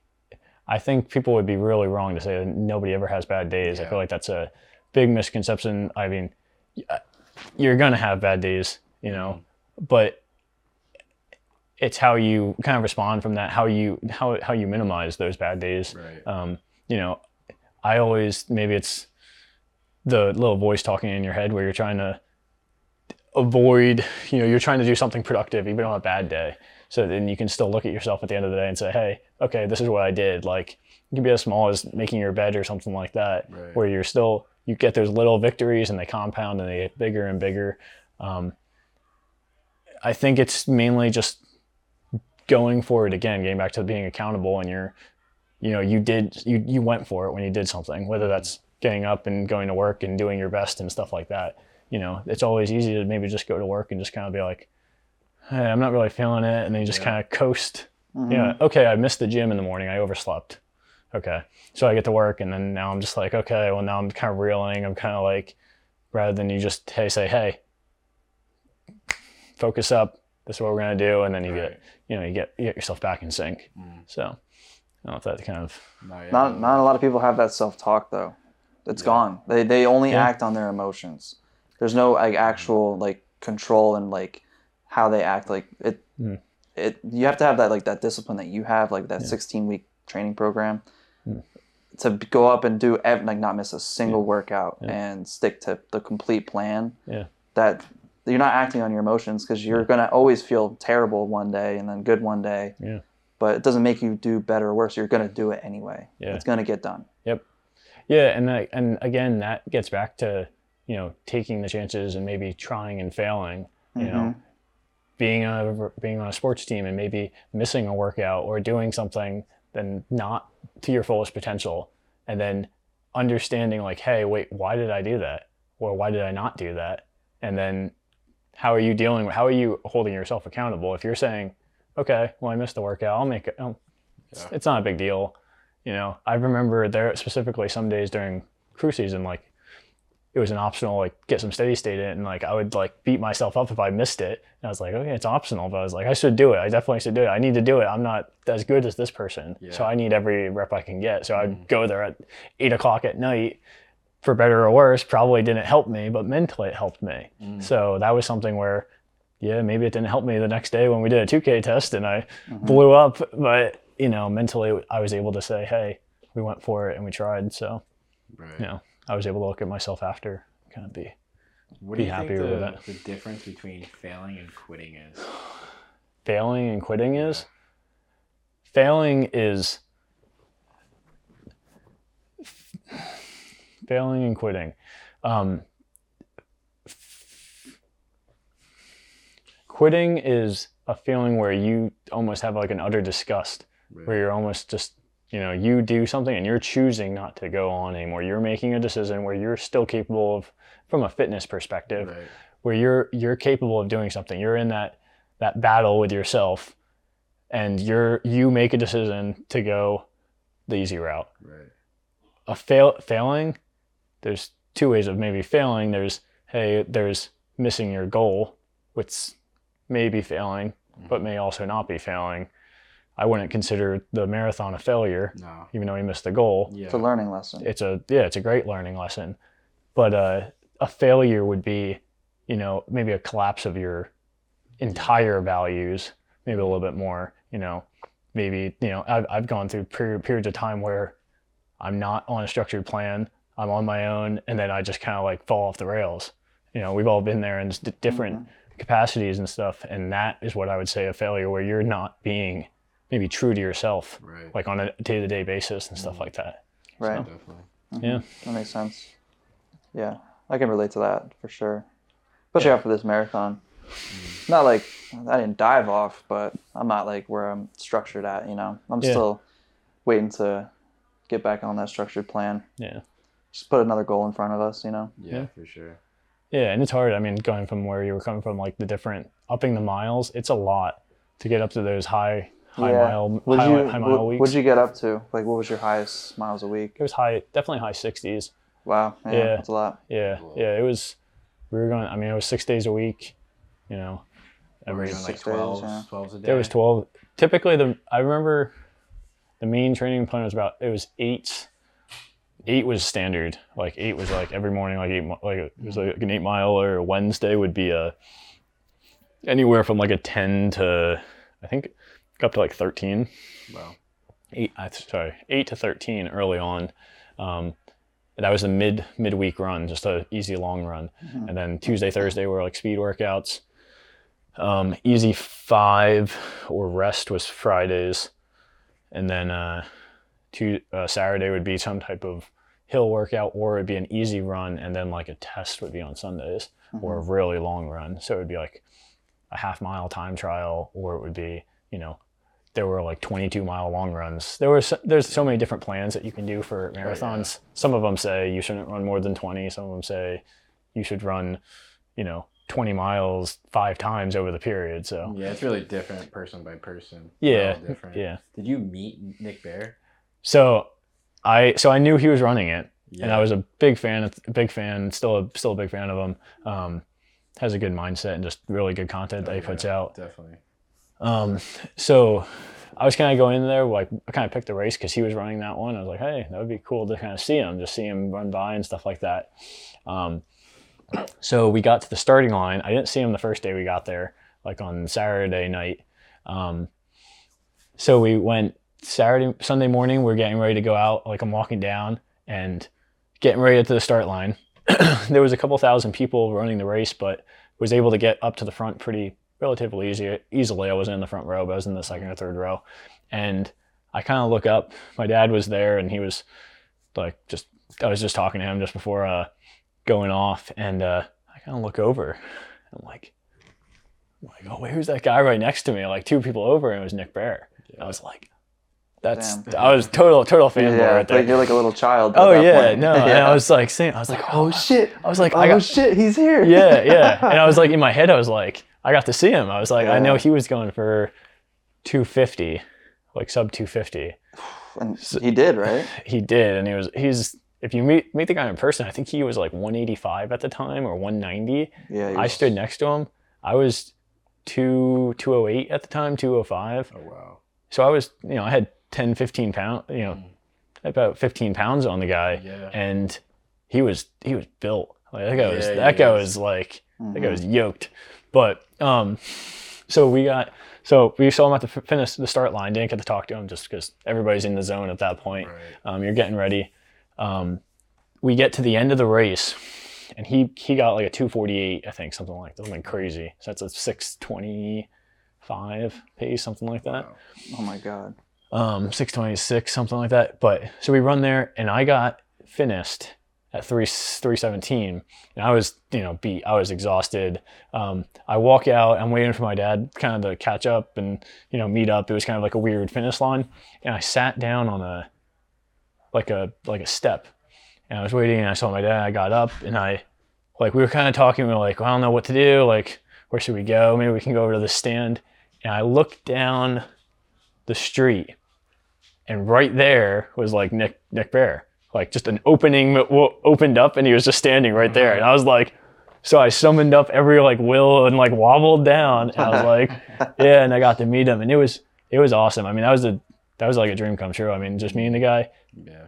I think people would be really wrong to say that nobody ever has bad days. Yeah. I feel like that's a big misconception. I mean, you're going to have bad days, you know, but it's how you kind of respond from that, how you, how, how you minimize those bad days. Right. Um, you know, I always, maybe it's the little voice talking in your head where you're trying to avoid, you know, you're trying to do something productive even on a bad day. So then you can still look at yourself at the end of the day and say, hey, okay, this is what I did. Like it can be as small as making your bed or something like that, right. where you're still, you get those little victories and they compound and they get bigger and bigger. Um, I think it's mainly just going for it again, getting back to being accountable and you're, you know, you did, you, you went for it when you did something, whether that's getting up and going to work and doing your best and stuff like that. You know, it's always easy to maybe just go to work and just kind of be like, hey, I'm not really feeling it. And then you just yeah. kind of coast. Mm-hmm. Yeah. You know, okay. I missed the gym in the morning. I overslept. Okay. So I get to work and then now I'm just like, okay, well now I'm kind of reeling. I'm kind of like, rather than you just hey, say, hey, focus up, this is what we're going to do. And then you right. get, you know, you get, you get yourself back in sync. Mm. So I don't know if that kind of, not, not, not a lot of people have that self-talk though. It's yeah. gone. They, they only yeah. act on their emotions. There's no like actual like control and like how they act. Like it, mm. it, you have to have that, like that discipline that you have, like that yeah. sixteen week training program mm. to go up and do every, like not miss a single yeah. workout yeah. and stick to the complete plan. Yeah. That you're not acting on your emotions, because you're yeah. going to always feel terrible one day and then good one day. Yeah. But it doesn't make you do better or worse. You're going to do it anyway. Yeah. It's going to get done. Yep. Yeah. And that, and again, that gets back to, you know, taking the chances and maybe trying and failing, you mm-hmm. know, being a, being on a sports team and maybe missing a workout or doing something then not to your fullest potential. And then understanding like, hey, wait, why did I do that? Or why did I not do that? And then how are you dealing with, how are you holding yourself accountable? If you're saying, okay, well, I missed the workout, I'll make it, I'll, yeah. it's, it's not a big deal. You know, I remember there specifically some days during crew season, like it was an optional, like get some steady state in, and like I would like beat myself up if I missed it. And I was like, okay, it's optional, but I was like, I should do it. I definitely should do it. I need to do it. I'm not as good as this person. Yeah. So I need every rep I can get. So mm. I'd go there at eight o'clock at night, for better or worse, probably didn't help me, but mentally it helped me. Mm. So that was something where, yeah, maybe it didn't help me the next day when we did a two K test and I mm-hmm. blew up, but you know, mentally I was able to say, hey, we went for it and we tried. So, right. you know, I was able to look at myself after and kind of be, what be do you happier think the, with it. The difference between failing and quitting is? Failing and quitting yeah. is? Failing is, failing and quitting. Um, Quitting is a feeling where you almost have like an utter disgust, right. where you're almost just, you know, you do something and you're choosing not to go on anymore. You're making a decision where you're still capable of, from a fitness perspective, right. where you're you're capable of doing something. You're in that that battle with yourself, and you're you make a decision to go the easy route. Right. A fail failing, there's two ways of maybe failing. There's hey, there's missing your goal, which may be failing, but may also not be failing. I wouldn't consider the marathon a failure, no. even though he missed the goal. Yeah. It's a learning lesson. It's a yeah, it's a great learning lesson. But uh, a failure would be, you know, maybe a collapse of your entire values, maybe a little bit more. You know, maybe you know I've I've gone through per- periods of time where I'm not on a structured plan. I'm on my own, and then I just kind of like fall off the rails. You know, we've all been there in d- different. Mm-hmm. capacities and stuff, and that is what I would say a failure, where you're not being maybe true to yourself, right. like on a day-to-day basis and stuff mm-hmm. like that. Right. So, definitely. Mm-hmm. Yeah. That makes sense. Yeah, I can relate to that for sure. Especially yeah. after this marathon. Mm-hmm. Not like I didn't dive off, but I'm not like where I'm structured at. You know, I'm yeah. still waiting to get back on that structured plan. Yeah. Just put another goal in front of us. You know. Yeah, yeah. for sure. Yeah, and it's hard. I mean, going from where you were coming from, like the different upping the miles, it's a lot to get up to those high, high yeah. mile, would high, you, high mile would, weeks. What'd you get up to? Like, what was your highest miles a week? It was high, definitely high sixties. Wow, yeah, yeah, that's a lot. Yeah, yeah, it was. We were going. I mean, it was six days a week. You know, every we were like twelve, yeah. twelves a day. There was twelve. Typically, the I remember the main training plan was about it was eight. Eight was standard. Like eight was like every morning. Like eight, like it was like an eight mile. Or Wednesday would be a anywhere from like a ten to I think up to like thirteen. Wow. Eight. I, sorry, eight to thirteen early on. Um, that was a mid midweek run, just a easy long run. Mm-hmm. And then Tuesday, Thursday were like speed workouts. Um, easy five or rest was Fridays, and then uh, two, uh, Saturday would be some type of hill workout, or it'd be an easy run, and then like a test would be on Sundays, mm-hmm. or a really long run. So it would be like a half mile time trial, or it would be, you know, there were like twenty-two mile long runs. There were so, there's so many different plans that you can do for marathons. Oh, yeah. Some of them say you shouldn't run more than twenty. Some of them say you should run, you know, twenty miles five times over the period. So yeah, it's really different person by person. Yeah, yeah. Did you meet Nick Bare? So I so I knew he was running it, yeah. and I was a big fan, a big fan, still a, still a big fan of him. Um, has a good mindset and just really good content that oh, he puts yeah, out. Definitely. Um, so I was kind of going in there, like I kind of picked the race because he was running that one. I was like, hey, that would be cool to kind of see him, just see him run by and stuff like that. Um, so we got to the starting line. I didn't see him the first day we got there, like on Saturday night. Um, so we went Saturday, Sunday morning, we're getting ready to go out. Like I'm walking down and getting ready to the start line. There was a couple thousand people running the race, but was able to get up to the front pretty relatively easy, easily. I wasn't in the front row, but I was in the second or third row. And I kind of look up, my dad was there and he was like, just, I was just talking to him just before uh, going off. And uh, I kind of look over, I'm like, I'm like, oh, where's that guy right next to me? Like two people over, and it was Nick Bare. Yeah. I was like, that's, damn. I was total, total fanboy yeah, right there. Like you're like a little child. Oh that yeah, point. no. yeah. And I was like saying, I was like, oh shit. I was like, oh I got, shit, he's here. Yeah, yeah. And I was like, in my head, I was like, I got to see him. I was like, yeah. I know he was going for two fifty, like sub two fifty. And he did, right? He did. And he was, he's, if you meet meet the guy in person, I think he was like one eighty-five at the time or one ninety. Yeah. Was... I stood next to him. I was two oh eight at the time, two oh five. Oh, wow. So I was, you know, I had ten, fifteen pounds, you know, about fifteen pounds on the guy. Yeah. And he was, he was built. Like that guy was, yeah, that guy is. was like, mm-hmm. that guy was yoked. But, um, so we got, so we saw him at the finish, the start line, didn't get to talk to him just because everybody's in the zone at that point. Right. Um, you're getting ready. Um, we get to the end of the race and he, he got like a two forty-eight, I think, something like that, something crazy. So that's a six twenty-five pace, something like that. Wow. Oh my God. Um, six twenty-six, something like that. But so we run there and I got finished at three seventeen, and I was, you know, beat, I was exhausted. Um, I walk out, I'm waiting for my dad kind of to catch up and, you know, meet up. It was kind of like a weird finish line. And I sat down on a, like a, like a step, and I was waiting and I saw my dad. I got up and I, like, we were kind of talking, we were like, well, I don't know what to do. Like, where should we go? Maybe we can go over to the stand. And I looked down the street, and right there was like Nick, Nick Bare. Like just an opening opened up and he was just standing right there. And I was like, so I summoned up every like will and like wobbled down. And I was like, yeah. And I got to meet him and it was, it was awesome. I mean, that was a, that was like a dream come true. I mean, just me and the guy, yeah,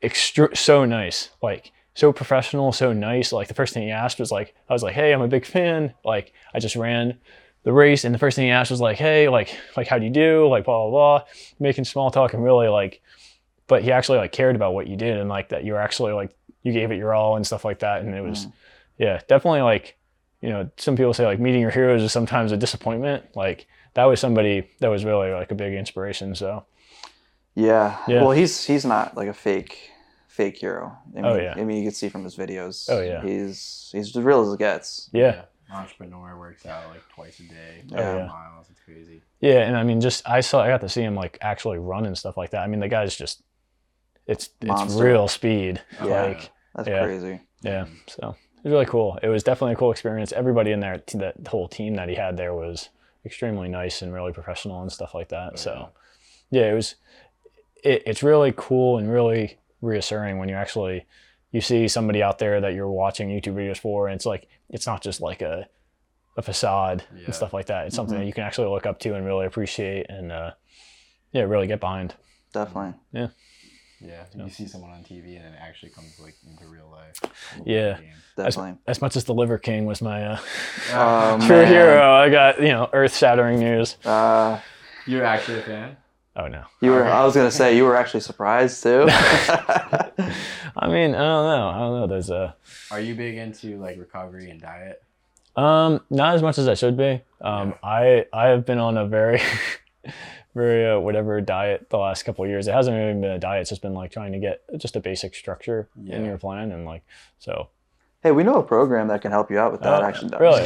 extra, so nice, like so professional, so nice. Like the first thing he asked was like, I was like, hey, I'm a big fan. Like I just ran the race. And the first thing he asked was like, hey, like, like, how do you do? Like blah, blah, blah, making small talk and really like, but he actually like cared about what you did and like that you were actually like, you gave it your all and stuff like that. And it was, mm. yeah, definitely like, you know, some people say like meeting your heroes is sometimes a disappointment. Like that was somebody that was really like a big inspiration. So. Yeah. yeah. Well, he's, he's not like a fake, fake hero. I mean, oh yeah. I mean, you can see from his videos. Oh yeah. He's, he's as real as it gets. Yeah. yeah. Entrepreneur, works out like twice a day. Oh, yeah. Miles, it's crazy. Yeah. And I mean, just, I saw, I got to see him like actually run and stuff like that. I mean, the guy's just, It's Monster. It's real speed. Yeah, like, that's yeah. crazy. Yeah, so it was really cool. It was definitely a cool experience. Everybody in there, that whole team that he had there was extremely nice and really professional and stuff like that. Oh, so yeah. yeah, it was. It, it's really cool and really reassuring when you actually you see somebody out there that you're watching YouTube videos for, and it's like it's not just like a a facade yeah. and stuff like that. It's something mm-hmm. that you can actually look up to and really appreciate and uh, yeah, really get behind. Definitely. Yeah. Yeah, you see someone on T V and it actually comes like into real life. Yeah, definitely. As, as much as the Liver King was my uh, oh, true man. hero, I got, you know, earth-shattering news. Uh, You're actually a fan? Oh no, you were. Okay. I was gonna say you were actually surprised too. I mean, I don't know. I don't know. There's a. Are you big into like recovery and diet? Um, not as much as I should be. Um, yeah. I I have been on a very. very uh, whatever diet the last couple of years. It hasn't even been a diet, it's just been like trying to get just a basic structure yeah. in your plan and like so. Hey, we know a program that can help you out with that. Uh, actually, really?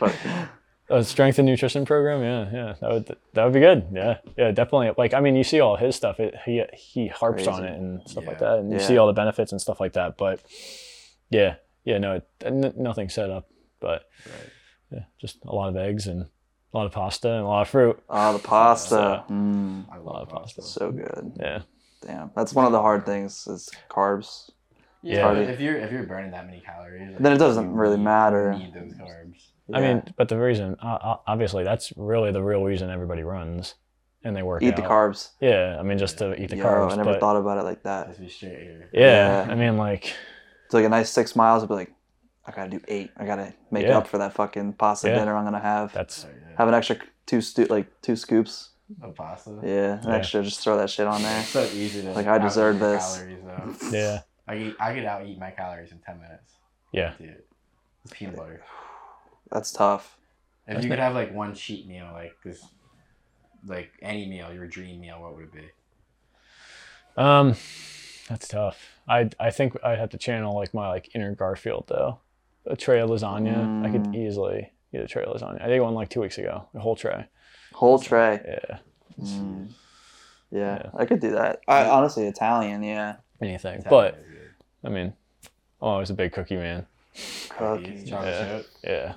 really. A strength and nutrition program, yeah, yeah, that would that would be good, yeah, yeah, definitely. Like I mean, you see all his stuff. It, he he harps Crazy. on it and stuff yeah. like that, and yeah. you see all the benefits and stuff like that. But yeah, yeah, no, n- nothing set up, but right. yeah, just a lot of eggs and. A lot of pasta and a lot of fruit. Oh, the pasta. So, mm. I love pasta. So good. Yeah. Damn. That's one of the hard things is carbs. Yeah, party. if you're if you're burning that many calories, like, then it doesn't really need, matter. You need those carbs. Yeah. I mean, but the reason, uh, obviously, that's really the real reason everybody runs and they work eat out. the carbs. Yeah, I mean, just to eat the Yo, carbs. I never but, thought about it like that. Let's be straight here. Yeah, yeah, I mean, like it's like a nice six miles. I'd be like, I gotta do eight. I gotta make yeah. up for that fucking pasta yeah. dinner I'm gonna have. That's oh, yeah. have an extra two stu- like two scoops. No pasta. Yeah, an yeah. extra. Just throw that shit on there. It's so easy to like. I deserve this. Calories, though. Yeah. I eat, I could out eat my calories in ten minutes. Yeah. Dude, with peanut butter. That's tough. If That's you could have like one cheat meal, like this, like any meal, your dream meal, what would it be? Um, that's tough. I I think I'd have to channel like my like inner Garfield though. A tray of lasagna, mm. I could easily get a tray of lasagna. I did one like two weeks ago, a whole tray. Whole tray. Yeah. Mm. Yeah. Yeah, I could do that. I honestly Italian, yeah. Anything, Italian but. I mean, I'm always a big cookie man. Cookies, yeah, yeah,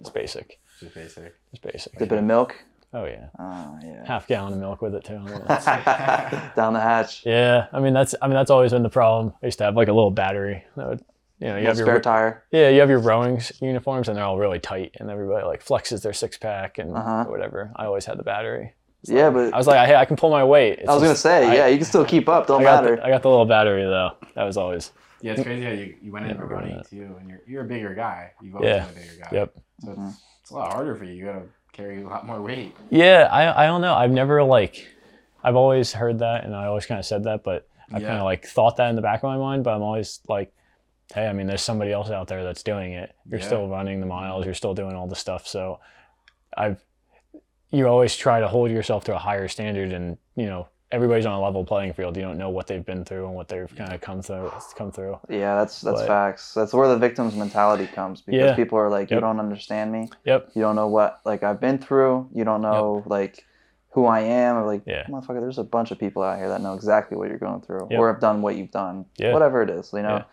it's basic. It's basic. It's basic. It's a bit of milk. Oh yeah. Oh yeah. Half gallon of milk with it too. I mean, down the hatch. Yeah, I mean that's I mean that's always been the problem. I used to have like a little battery that would, you know, you have your spare tire. Yeah, you have your rowing uniforms and they're all really tight and everybody like flexes their six pack and uh-huh. whatever. I always had the battery. So yeah, but I was like, hey, I can pull my weight. It's I was just, gonna say, I, yeah, you can still keep up. Don't I matter. The, I got the little battery though. That was always. Yeah, it's crazy how you, you went into running too, and you're you're a bigger guy. You've always yeah. been a bigger guy. Yep. So mm-hmm. it's, it's a lot harder for you. You gotta carry a lot more weight. Yeah, I I don't know. I've never like, I've always heard that, and I always kind of said that, but I yeah. kind of like thought that in the back of my mind. But I'm always like, hey, I mean, there's somebody else out there that's doing it. You're yeah. still running the miles. You're still doing all the stuff. So, I've. You always try to hold yourself to a higher standard, and you know everybody's on a level playing field. You don't know what they've been through and what they've kind of come through. Come through. Yeah, that's that's but, facts. That's where the victim's mentality comes because yeah. people are like, you yep. don't understand me. Yep. You don't know what like I've been through. You don't know yep. like who I am. Or like, yeah. motherfucker, there's a bunch of people out here that know exactly what you're going through yep. or have done what you've done. Yeah. Whatever it is, you know, yeah.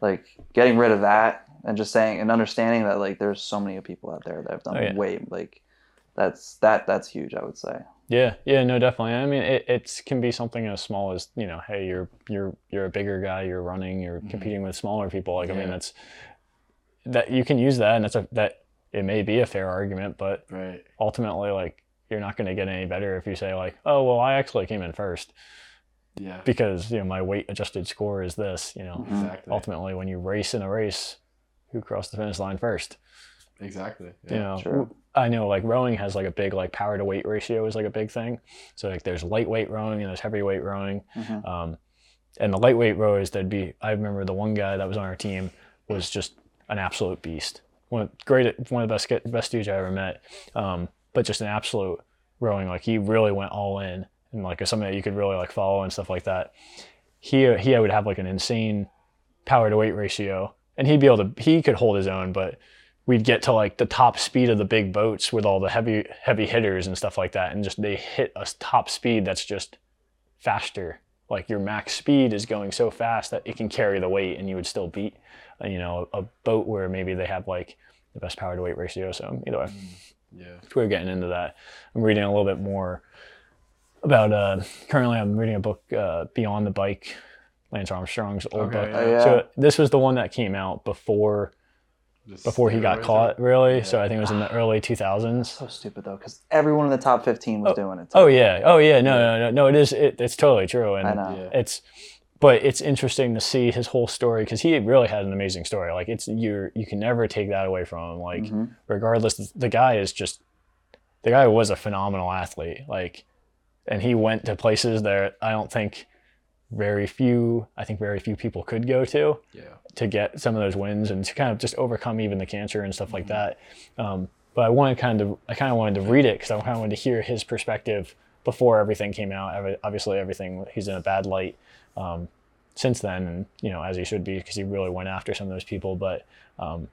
like getting rid of that and just saying and understanding that like there's so many people out there that have done oh, yeah. way like. That's that. That's huge, I would say. Yeah, yeah, no, definitely. I mean, it it's, can be something as small as you know, hey, you're you're you're a bigger guy, you're running, you're mm-hmm. competing with smaller people. Like, yeah. I mean, that's that you can use that, and that's a that it may be a fair argument, but right. ultimately, like, you're not going to get any better if you say like, oh, well, I actually came in first. Yeah. Because you know my weight adjusted score is this. You know, exactly. Ultimately, when you race in a race, who crossed the finish line first? Exactly. Yeah. You know, true. I know like rowing has like a big like power to weight ratio is like a big thing. So like there's lightweight rowing and there's heavyweight rowing. Mm-hmm. Um, and the lightweight rowers that'd be, I remember the one guy that was on our team was just an absolute beast. One great, one of the best, best dudes I ever met. Um, but just an absolute rowing. Like he really went all in and like it's something that you could really like follow and stuff like that. He, he would have like an insane power to weight ratio and he'd be able to, he could hold his own, but we'd get to like the top speed of the big boats with all the heavy heavy hitters and stuff like that. And just they hit a top speed that's just faster. Like your max speed is going so fast that it can carry the weight and you would still beat, you know, a boat where maybe they have like the best power to weight ratio. So either way, yeah, we were getting into that. I'm reading a little bit more about, uh, currently I'm reading a book, uh, Beyond the Bike, Lance Armstrong's old okay, book. Yeah. Oh, yeah. So this was the one that came out before Just before he got caught, really. Yeah. So I think it was in the early two thousands. So stupid though, because everyone in the top fifteen was oh, doing it. Too. Oh yeah, oh yeah, no, no, no, no. It is, it, it's totally true, and I know. It's, but it's interesting to see his whole story because he really had an amazing story. Like it's you, you can never take that away from him. Like mm-hmm. regardless, the guy is just, the guy was a phenomenal athlete. Like, and he went to places that I don't think. very few I think very few people could go to yeah. to get some of those wins and to kind of just overcome even the cancer and stuff like mm-hmm. that um but I wanted kind of I kind of wanted to read it because I kind of wanted to hear his perspective before everything came out. Obviously everything he's in a bad light um since then, and you know as he should be because he really went after some of those people, but um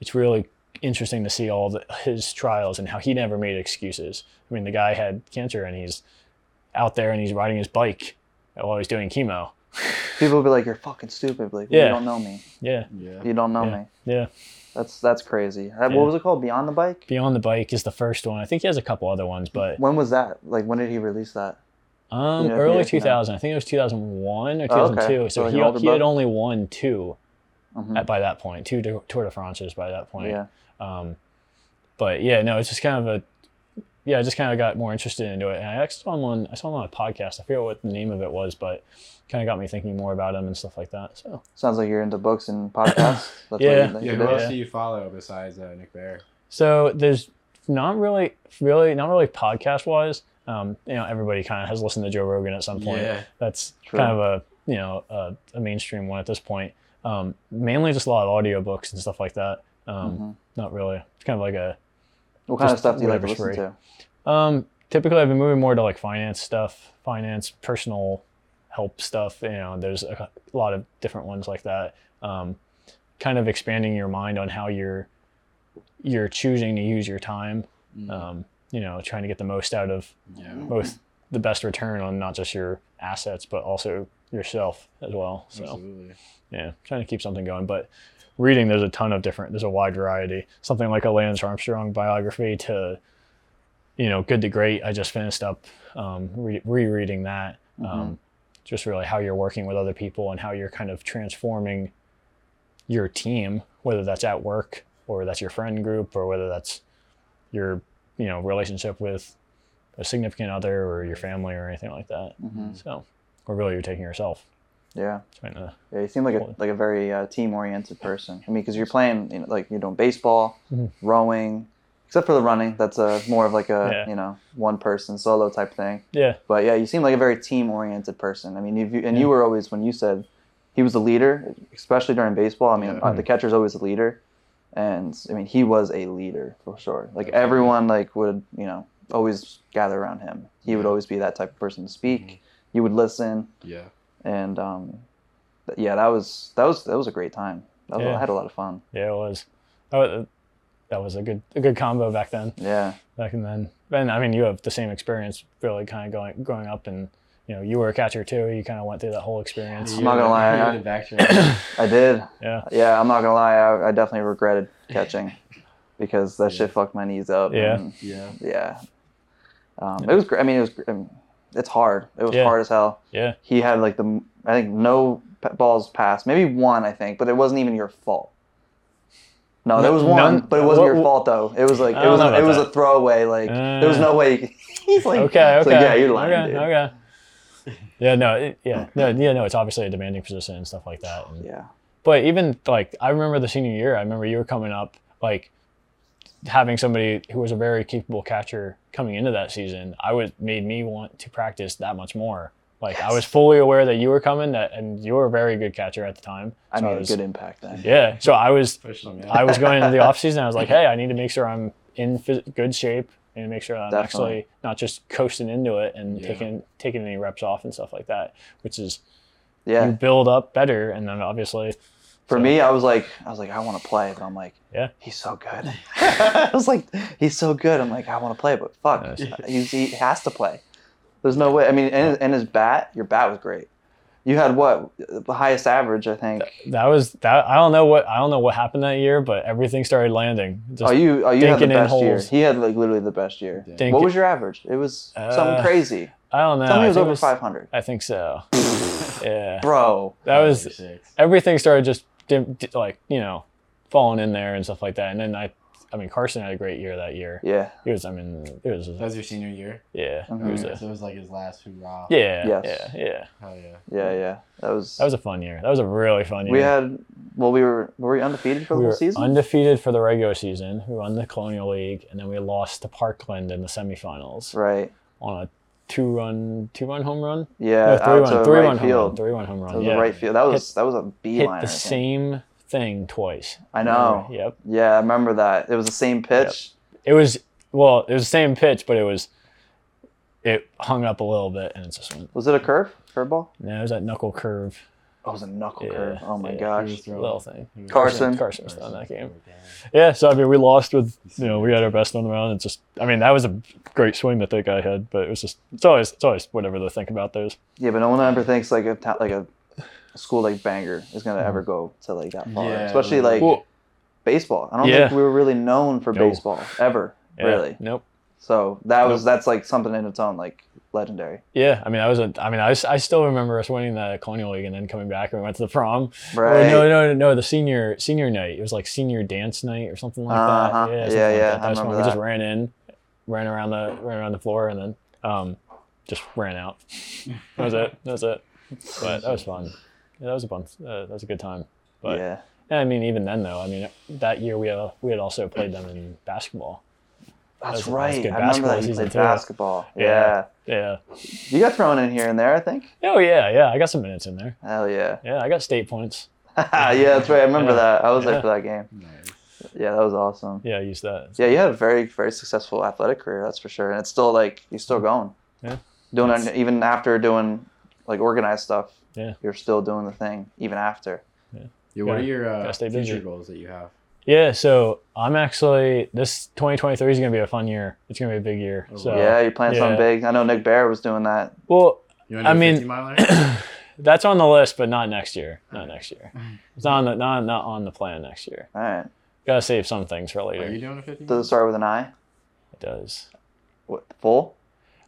it's really interesting to see all the, his trials and how he never made excuses. I mean the guy had cancer and he's out there and he's riding his bike while he's doing chemo. People will be like, you're fucking stupid. Like, yeah. You don't know me. Yeah. yeah. You don't know yeah. me. Yeah. That's that's crazy. That, yeah. What was it called? Beyond the Bike? Beyond the Bike is the first one. I think he has a couple other ones, but... When was that? Like, when did he release that? Um, yeah, early yeah, two thousand. Yeah. I think it was two thousand one or two thousand two. Oh, okay. So, so he, he had only won two mm-hmm. at, by that point, two Tour de France's by that point. Yeah. Um, but yeah, no, it's just kind of a, yeah, I just kind of got more interested into it. And I actually saw him on, I saw him on a podcast. I forget what the name of it was, but kind of got me thinking more about him and stuff like that. So sounds like you're into books and podcasts. That's yeah. What yeah. Who else yeah. do you follow besides uh, Nick Bare? So there's not really, really, not really podcast wise. Um, you know, everybody kind of has listened to Joe Rogan at some point. Yeah, that's true. Kind of a, you know, a, a mainstream one at this point. Um, mainly just a lot of audio books and stuff like that. Um, mm-hmm. Not really. It's kind of like a... What kind of stuff do you like to listen spree. to? Um, typically, I've been moving more to like finance stuff, finance, personal help stuff. You know, there's a, a lot of different ones like that. Um, kind of expanding your mind on how you're you're choosing to use your time. Mm-hmm. Um, you know, trying to get the most out of yeah. both the best return on not just your assets, but also yourself as well. So, absolutely. Yeah, trying to keep something going. But reading, there's a ton of different, there's a wide variety. Something like a Lance Armstrong biography to, you know, Good to Great. I just finished up um, re- rereading that. Mm-hmm. Um, just really how you're working with other people and how you're kind of transforming your team, whether that's at work or that's your friend group or whether that's your, you know, relationship with a significant other or your family or anything like that. Mm-hmm. So, or really you're taking yourself. Yeah. Trying to yeah, you seem like a, like a very uh, team-oriented person. I mean, because you're playing, you know, like you're doing baseball, mm-hmm. rowing, except for the running. That's a, more of like a, yeah. you know, one-person solo type thing. Yeah. But yeah, you seem like a very team-oriented person. I mean, if you, and yeah. you were always, when you said he was a leader, especially during baseball, I mean, yeah. the catcher's always a leader. And I mean, he was a leader for sure. Like okay. everyone like would, you know, always gather around him. He yeah. would always be that type of person to speak. Mm-hmm. You would listen. Yeah. And um, th- yeah, that was that was that was a great time. That was, yeah. I had a lot of fun. Yeah, it was. That was, that was a good a good combo back then. Yeah. Back and then, and I mean, you have the same experience, really, kind of going growing up, and you know, you were a catcher too. You kind of went through that whole experience. I'm you not gonna lie, I, I, I did. Yeah. Yeah, I'm not gonna lie. I, I definitely regretted catching because that yeah. shit fucked my knees up. Yeah. And, yeah. Yeah. Um, yeah. It was great. I mean, it was. I mean, it's hard. It was yeah. hard as hell. Yeah. He had like the, I think no balls passed. Maybe one, I think, but it wasn't even your fault. No, no there was one, none, but it wasn't what, your fault though. It was like, it was, a, it was a throwaway. Like uh, there was no way. You could, he's like, okay, okay. Like, yeah, you're lying, okay, dude. Okay. Yeah, no, it, yeah, no, yeah, no, it's obviously a demanding position and stuff like that. And, yeah. But even like, I remember the senior year, I remember you were coming up, like having somebody who was a very capable catcher coming into that season, I was made me want to practice that much more. Like yes. I was fully aware that you were coming that, and you were a very good catcher at the time. So I made I was, a good impact then. Yeah. So I was, them, yeah. I was going into the off season. I was like, hey, I need to make sure I'm in phys- good shape. And make sure that I'm Definitely. actually not just coasting into it and yeah. taking taking any reps off and stuff like that, which is yeah. you build up better. And then obviously for so. me, I was like, I was like, I want to play, but I'm like, yeah, he's so good. I was like, he's so good. I'm like, I want to play, but fuck, yeah. he, he has to play. There's no way. I mean, and, and his bat, your bat was great. You had what the highest average, I think. That was that. I don't know what I don't know what happened that year, but everything started landing. Just oh, you, oh, you had the best year. He had like literally the best year. Yeah. What was your average? It was uh, something crazy. I don't know. Something was over five hundred. I think so. Yeah, bro. That was everything started just like you know falling in there and stuff like that. And then I, I mean Carson had a great year that year. Yeah, it was. I mean, it was. That was your senior year. Yeah. Mm-hmm. It was a, so it was like his last hurrah. Yeah. Yes. Yeah. Yeah. Hell yeah. Yeah, yeah. That was that was a fun year. That was a really fun year. We had, well, we were, were we undefeated for the whole season? We were undefeated for the regular season. We won the Colonial League, and then we lost to Parkland in the semifinals. Right. On a two-run, two-run home run. Yeah. No, three-run, three-run right home field. run, three-run home run. That was yeah. a right field. That was hit, that was a beeline. Hit the same thing twice. I know. Remember? Yep. Yeah, I remember that. It was the same pitch. Yep. It was well, it was the same pitch, but it was it hung up a little bit, and it just went. Was it a curve? Curveball? No, it was that knuckle curve. Oh, it was a knuckle yeah, curve. Oh, my yeah, gosh. Little thing. Carson. Carson was on that game. Yeah, so, I mean, we lost with, you know, we had our best on the round. It's just, I mean, that was a great swing that that guy had, but it was just, it's always it's always whatever they think about those. Yeah, but no one ever thinks like a like a school like Bangor is going to ever go to like that far, yeah, especially like well, baseball. I don't yeah. think we were really known for no. baseball ever, yeah. really. Nope. So that was that's like something in its own, like legendary. Yeah, I mean, I was a, I mean, I, was, I still remember us winning the Colonial League and then coming back and we went to the prom. Right. No, no, no, the senior senior night. It was like senior dance night or something like uh-huh. that. Yeah, something yeah. Like yeah. That. That I was remember that. We just ran in, ran around the ran around the floor, and then um, just ran out. That was it. That was it. But that was fun. Yeah, that was a fun. Uh, that was a good time. But yeah. I mean, even then though, I mean, that year we had, we had also played them in basketball. That's that right. I remember that you played basketball. Yeah. yeah. Yeah. You got thrown in here and there, I think. Oh, yeah. Yeah. I got some minutes in there. Hell yeah. Yeah. I got state points. yeah. That's right. I remember yeah. that. I was there yeah. for that game. Nice. Yeah. That was awesome. Yeah. I used that. Yeah. You had a very, very successful athletic career. That's for sure. And it's still like, you're still going. Yeah. Doing it, even after doing like organized stuff. Yeah. You're still doing the thing even after. Yeah. yeah what gotta, are your uh, future busy. goals that you have? Yeah, so I'm actually, this twenty twenty-three is going to be a fun year. It's going to be a big year. So, yeah, you're playing yeah. something big. I know Nick Bare was doing that. Well, you want to do I mean, that's on the list, but not next year. Not next year. It's not on the, not, not on the plan next year. All right. Got to save some things for later. Are you doing a fifty? Does it start with an I? It does. What, full?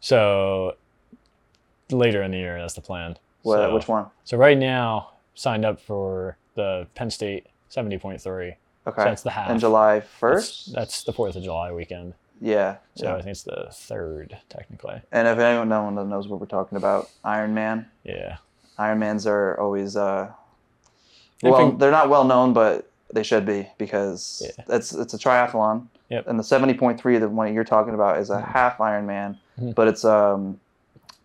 So later in the year, that's the plan. What, so, which one? So right now, signed up for the Penn State seventy point three. Okay. So that's the half. And July first? That's, that's the fourth of July weekend. Yeah. So yeah. I think it's the third, technically. And if anyone no one knows what we're talking about, Ironman. Yeah. Ironmans are always, uh, well, been, they're not well known, but they should be because yeah. it's it's a triathlon. Yep. And the seventy point three, the one you're talking about, is a mm-hmm. half Ironman, mm-hmm. but it's, um,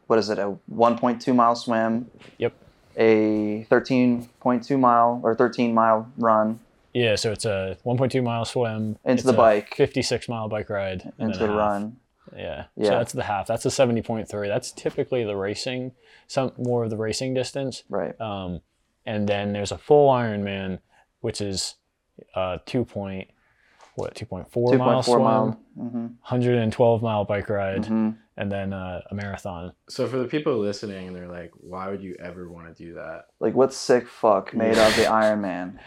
what is it, a one point two mile swim, Yep. a thirteen point two mile or thirteen mile run. Yeah, so it's a one point two mile swim. Into the bike. fifty-six mile bike ride. And into the run. Yeah. yeah. So that's the half. That's a seventy point three. That's typically the racing, some more of the racing distance. Right. Um, and then there's a full Ironman, which is uh, two point, what, two point four mile swim, mile. Mm-hmm. one hundred twelve mile bike ride, mm-hmm. and then uh, a marathon. So for the people listening, and they're like, why would you ever want to do that? Like, what sick fuck made of the Ironman?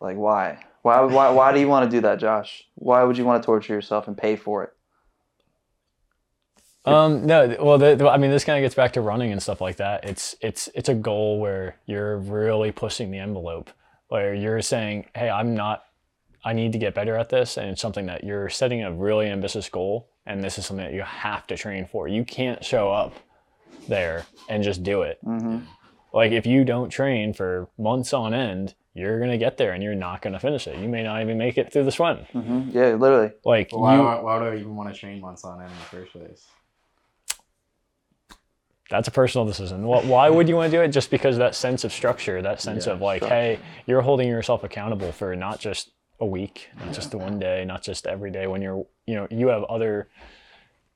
Like why? Why why why do you want to do that, Josh? Why would you want to torture yourself and pay for it? Um no, well the, the, I mean this kind of gets back to running and stuff like that. It's it's it's a goal where you're really pushing the envelope, where you're saying, "Hey, I'm not I need to get better at this," and it's something that you're setting a really ambitious goal, and this is something that you have to train for. You can't show up there and just do it. Mm-hmm. Like if you don't train for months on end, you're going to get there and you're not going to finish it. You may not even make it through the swim. Mm-hmm. Yeah, literally. Like, well, why, you, do I, why do I even want to train once on end in the first place? That's a personal decision. Why would you want to do it? Just because that sense of structure, that sense yeah, of like, structure. Hey, you're holding yourself accountable for not just a week, not just the one day, not just every day when you're, you know, you have other,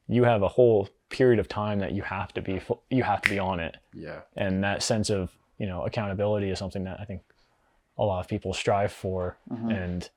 you have a whole period of time that you have to be, you have to be on it. Yeah. And that sense of, you know, accountability is something that I think a lot of people strive for mm-hmm. and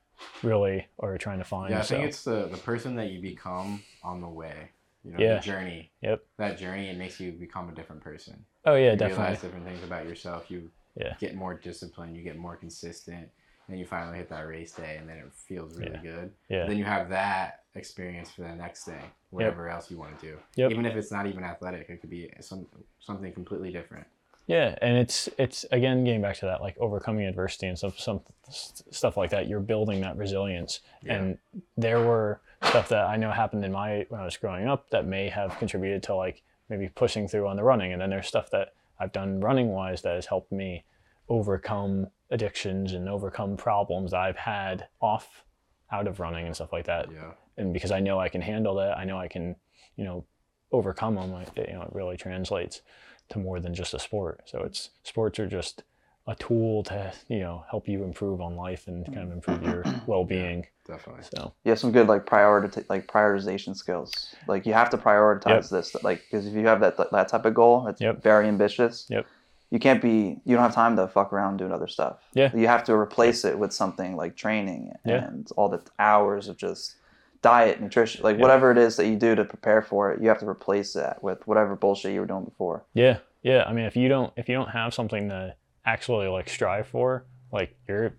really are trying to find. Yeah, I so. think it's the, the person that you become on the way, you know, yeah. the journey. Yep. That journey, it makes you become a different person. Oh yeah, you definitely. You realize different things about yourself. You yeah. get more disciplined, you get more consistent, and you finally hit that race day and then it feels really yeah. good. Yeah. Then you have that experience for the next day, whatever yep. else you want to do. Yep. Even if it's not even athletic, it could be some something completely different. Yeah, and it's it's again getting back to that, like overcoming adversity and stuff, some stuff like that. You're building that resilience, yeah. and there were stuff that I know happened in my when I was growing up that may have contributed to like maybe pushing through on the running, and then there's stuff that I've done running wise that has helped me overcome addictions and overcome problems that I've had off out of running and stuff like that. Yeah, and because I know I can handle that, I know I can, you know, overcome them. Like you know, it really translates to more than just a sport. So it's sports are just a tool to, you know, help you improve on life and kind of improve your well-being. Yeah, definitely. So you have some good like priority like prioritization skills. Like you have to prioritize yep. this, like because if you have that that type of goal, it's yep. very ambitious. Yep. You can't be you don't have time to fuck around doing other stuff. Yeah. You have to replace it with something like training and yeah. all the hours of just diet, nutrition, like yeah. whatever it is that you do to prepare for it, you have to replace that with whatever bullshit you were doing before. Yeah, yeah. I mean, if you don't, if you don't have something to actually like strive for, like you're,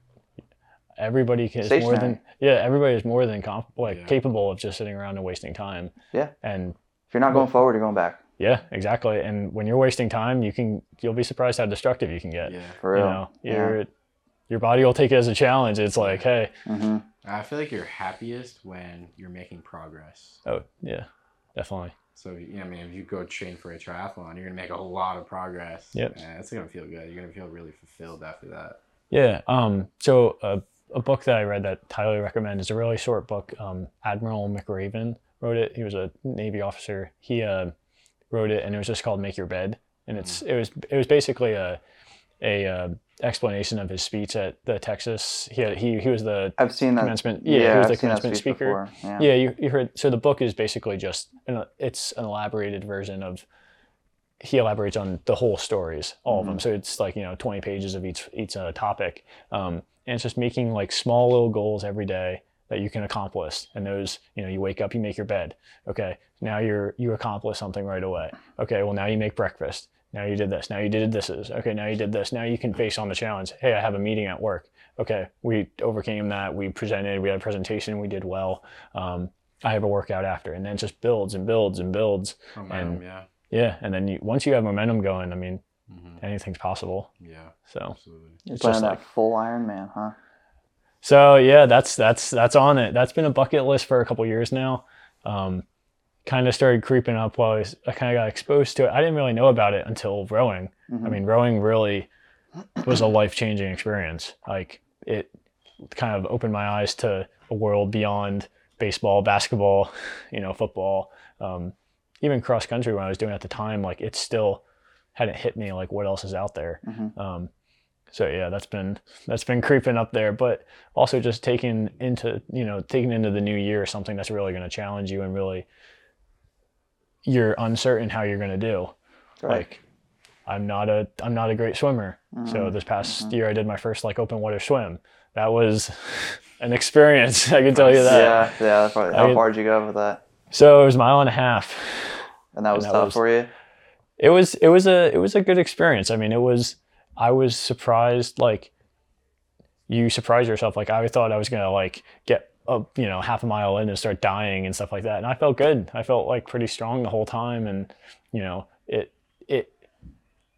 everybody is more than yeah everybody is more than comp- like yeah. capable of just sitting around and wasting time. Yeah. And if you're not going forward, you're going back. Yeah, exactly. And when you're wasting time, you can you'll be surprised how destructive you can get. Yeah, for real. You know, your yeah. your body will take it as a challenge. It's like, hey. Mm-hmm. I feel like you're happiest when you're making progress. Oh yeah, definitely. So you know, I mean, if you go train for a triathlon, you're gonna make a lot of progress. Yep. And it's gonna feel good. You're gonna feel really fulfilled after that. Yeah. Um. So a uh, a book that I read that I highly recommend is a really short book. Um. Admiral McRaven wrote it. He was a Navy officer. He uh. wrote it, and it was just called "Make Your Bed," and it's it was it was basically a a uh, explanation of his speech at the Texas. He had, he he was the I've seen that commencement. Yeah, yeah he was I've the commencement speech speaker. Yeah. yeah, you you heard. So the book is basically just an, it's an elaborated version of. He elaborates on the whole stories, all mm-hmm. of them. So it's like you know twenty pages of each each uh, topic, um, and it's just making like small little goals every day that you can accomplish. And those, you know, you wake up, you make your bed. Okay. Now you're, you accomplish something right away. Okay. Well, now you make breakfast. Now you did this. Now you did this. Okay. Now you did this. Now you can face on the challenge. Hey, I have a meeting at work. Okay. We overcame that. We presented, we had a presentation. We did well. Um, I have a workout after, and then it just builds and builds and builds. Momentum, and, yeah. Yeah. And then you, once you have momentum going, I mean, mm-hmm. anything's possible. Yeah. So absolutely. It's just that like, full Ironman, huh? So yeah, that's that's that's on it. That's been a bucket list for a couple years now. Um, kind of started creeping up while I, was, I kind of got exposed to it. I didn't really know about it until rowing. Mm-hmm. I mean, rowing really was a life-changing experience. Like it kind of opened my eyes to a world beyond baseball, basketball, you know, football, um, even cross country when I was doing it at the time. Like it still hadn't hit me like what else is out there. Mm-hmm. Um, So yeah, that's been that's been creeping up there, but also just taking into you know taking into the new year something that's really going to challenge you and really you're uncertain how you're going to do. Right. Like I'm not a I'm not a great swimmer, mm-hmm. so this past mm-hmm. year I did my first like open water swim. That was an experience. I can tell you that. Yeah, yeah. That's probably, how far did you go with that? So it was a mile and a half. And that was and that tough was, for you. It was it was a it was a good experience. I mean, it was. I was surprised, like, you surprise yourself. Like, I thought I was going to, like, get up, you know, half a mile in and start dying and stuff like that. And I felt good. I felt, like, pretty strong the whole time. And, you know, it, it,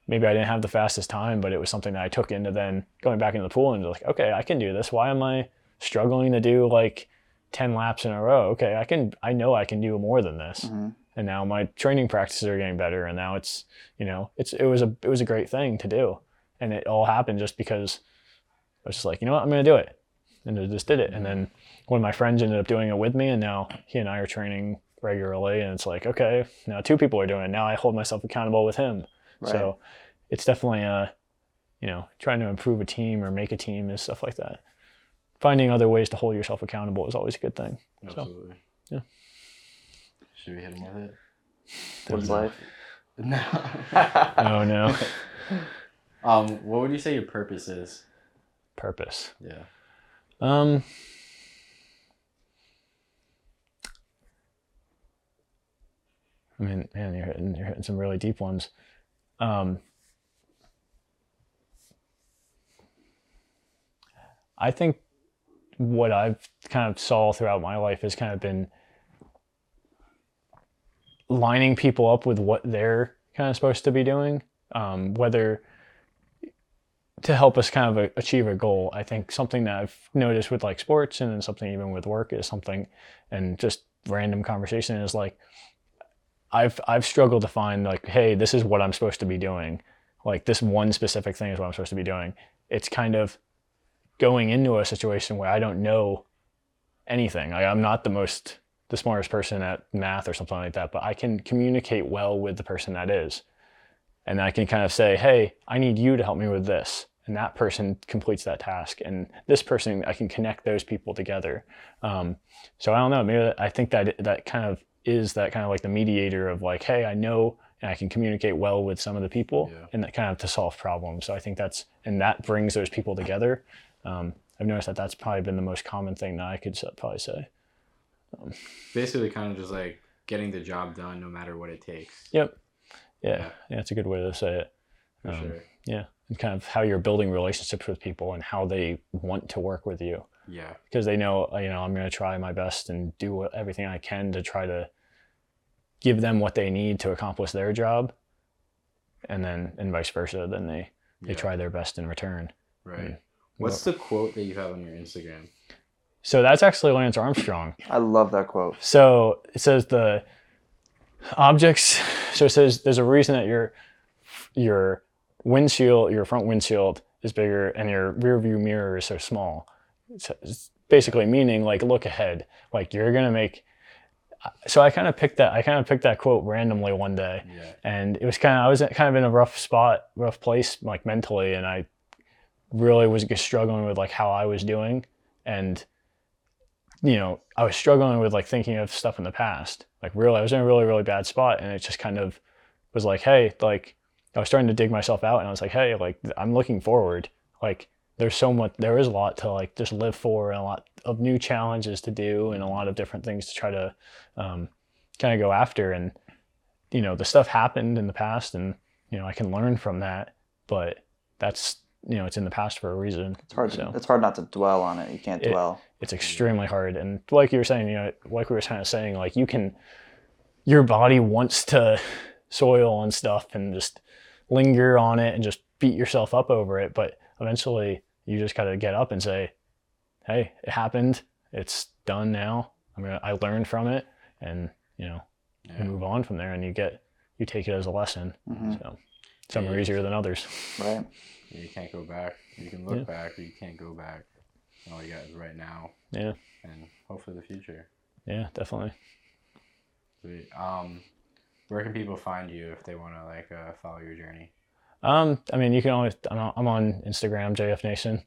maybe I didn't have the fastest time, but it was something that I took into then going back into the pool and like, okay, I can do this. Why am I struggling to do, like, ten laps in a row? Okay, I can, I know I can do more than this. Mm-hmm. And now my training practices are getting better. And now it's, you know, it's, it was a, it was a great thing to do. And it all happened just because I was just like, you know what, I'm going to do it. And I just did it. And then one of my friends ended up doing it with me. And now he and I are training regularly. And it's like, okay, now two people are doing it. Now I hold myself accountable with him. Right. So it's definitely, uh, you know, trying to improve a team or make a team and stuff like that. Finding other ways to hold yourself accountable is always a good thing. Absolutely. So, yeah. Should we hit him with it? What's life? No. Oh, no. Um, what would you say your purpose is? Purpose. Yeah. Um, I mean, man, you're hitting, you're hitting some really deep ones. Um, I think what I've kind of saw throughout my life has kind of been lining people up with what they're kind of supposed to be doing, um, whether... to help us kind of achieve a goal. I think something that I've noticed with like sports and then something even with work is something, and just random conversation is like, I've I've struggled to find like, hey, this is what I'm supposed to be doing. Like this one specific thing is what I'm supposed to be doing. It's kind of going into a situation where I don't know anything. Like I'm not the most, the smartest person at math or something like that, but I can communicate well with the person that is. And I can kind of say, hey, I need you to help me with this. And that person completes that task. And this person, I can connect those people together. Um, so I don't know, maybe I think that that kind of is that kind of like the mediator of like, hey, I know and I can communicate well with some of the people yeah. and that kind of to solve problems. So I think that's, and that brings those people together. Um, I've noticed that that's probably been the most common thing that I could probably say. Um, Basically kind of just like getting the job done no matter what it takes. Yep. Yeah, yeah, that's a good way to say it. For um, sure. Yeah. and kind of how you're building relationships with people and how they want to work with you. Yeah. Because they know, you know, I'm going to try my best and do what, everything I can to try to give them what they need to accomplish their job. And then, and vice versa, then they, they yeah. try their best in return. Right. And, What's well, the quote that you have on your Instagram? So that's actually Lance Armstrong. I love that quote. So it says the objects, so it says there's a reason that your your windshield, your front windshield is bigger and your rear view mirror is so small. It's, it's basically meaning like look ahead, like you're going to make, so I kind of picked that, I kind of picked that quote randomly one day. Yeah. And it was kind of, I was kind of in a rough spot, rough place, like mentally. And I really was struggling with like how I was doing. And, you know, I was struggling with like thinking of stuff in the past. Like really, I was in a really, really bad spot. And it just kind of was like, hey, like I was starting to dig myself out and I was like, hey, like I'm looking forward. Like there's so much, there is a lot to like just live for and a lot of new challenges to do and a lot of different things to try to um, kind of go after. And, you know, the stuff happened in the past and, you know, I can learn from that, but that's, you know, it's in the past for a reason. It's hard. So, it's hard not to dwell on it. You can't it, dwell. It's extremely hard. And like you were saying, you know, like we were kind of saying, like you can, your body wants to soil on stuff and just linger on it and just beat yourself up over it. But eventually you just got to get up and say, hey, it happened. It's done now. I mean, I learned from it and, you know, yeah. you move on from there and you get, you take it as a lesson. Mm-hmm. So some yeah. are easier than others. Right. You can't go back. You can look yeah. back, but you can't go back. All you got is right now. Yeah. And hopefully the future. Yeah, definitely. Sweet. Um, where can people find you if they want to like uh, follow your journey? Um, I mean, you can always. I'm on Instagram, J F Nation.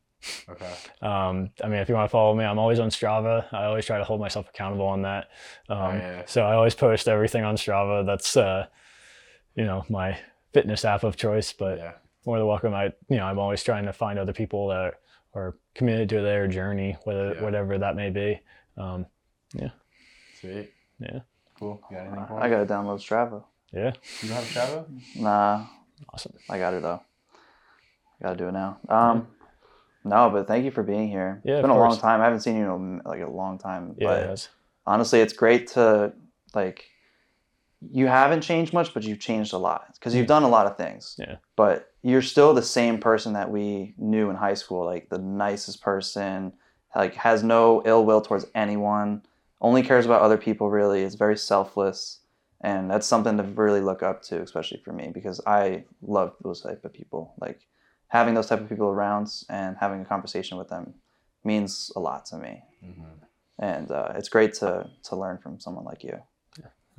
Okay. Um, I mean, if you want to follow me, I'm always on Strava. I always try to hold myself accountable on that. Um, oh, yeah. So I always post everything on Strava. That's uh, you know, my fitness app of choice, but. Yeah. More than welcome. I, you know, I'm always trying to find other people that are, are committed to their journey, whether yeah. whatever that may be. Um, yeah. Sweet. Yeah. Cool. You got anything for me? I gotta download Strava. Yeah. You don't have Strava? Nah. Awesome. I got it though. I gotta do it now. Um, yeah. No, but thank you for being here. Yeah. It's been a course. long time. I haven't seen you in like a long time. Yeah. But it has. Honestly, it's great to like. You haven't changed much, but you've changed a lot because you've done a lot of things. Yeah. But you're still the same person that we knew in high school, like the nicest person, like has no ill will towards anyone, only cares about other people really, is very selfless. And that's something to really look up to, especially for me, because I love those type of people. Like having those type of people around and having a conversation with them means a lot to me. Mm-hmm. And uh, it's great to to learn from someone like you.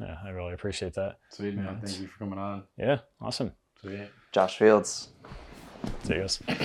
Yeah, I really appreciate that. Sweet, man. Yeah. Thank you for coming on. Yeah, awesome. Sweet. Josh Fields. See you guys.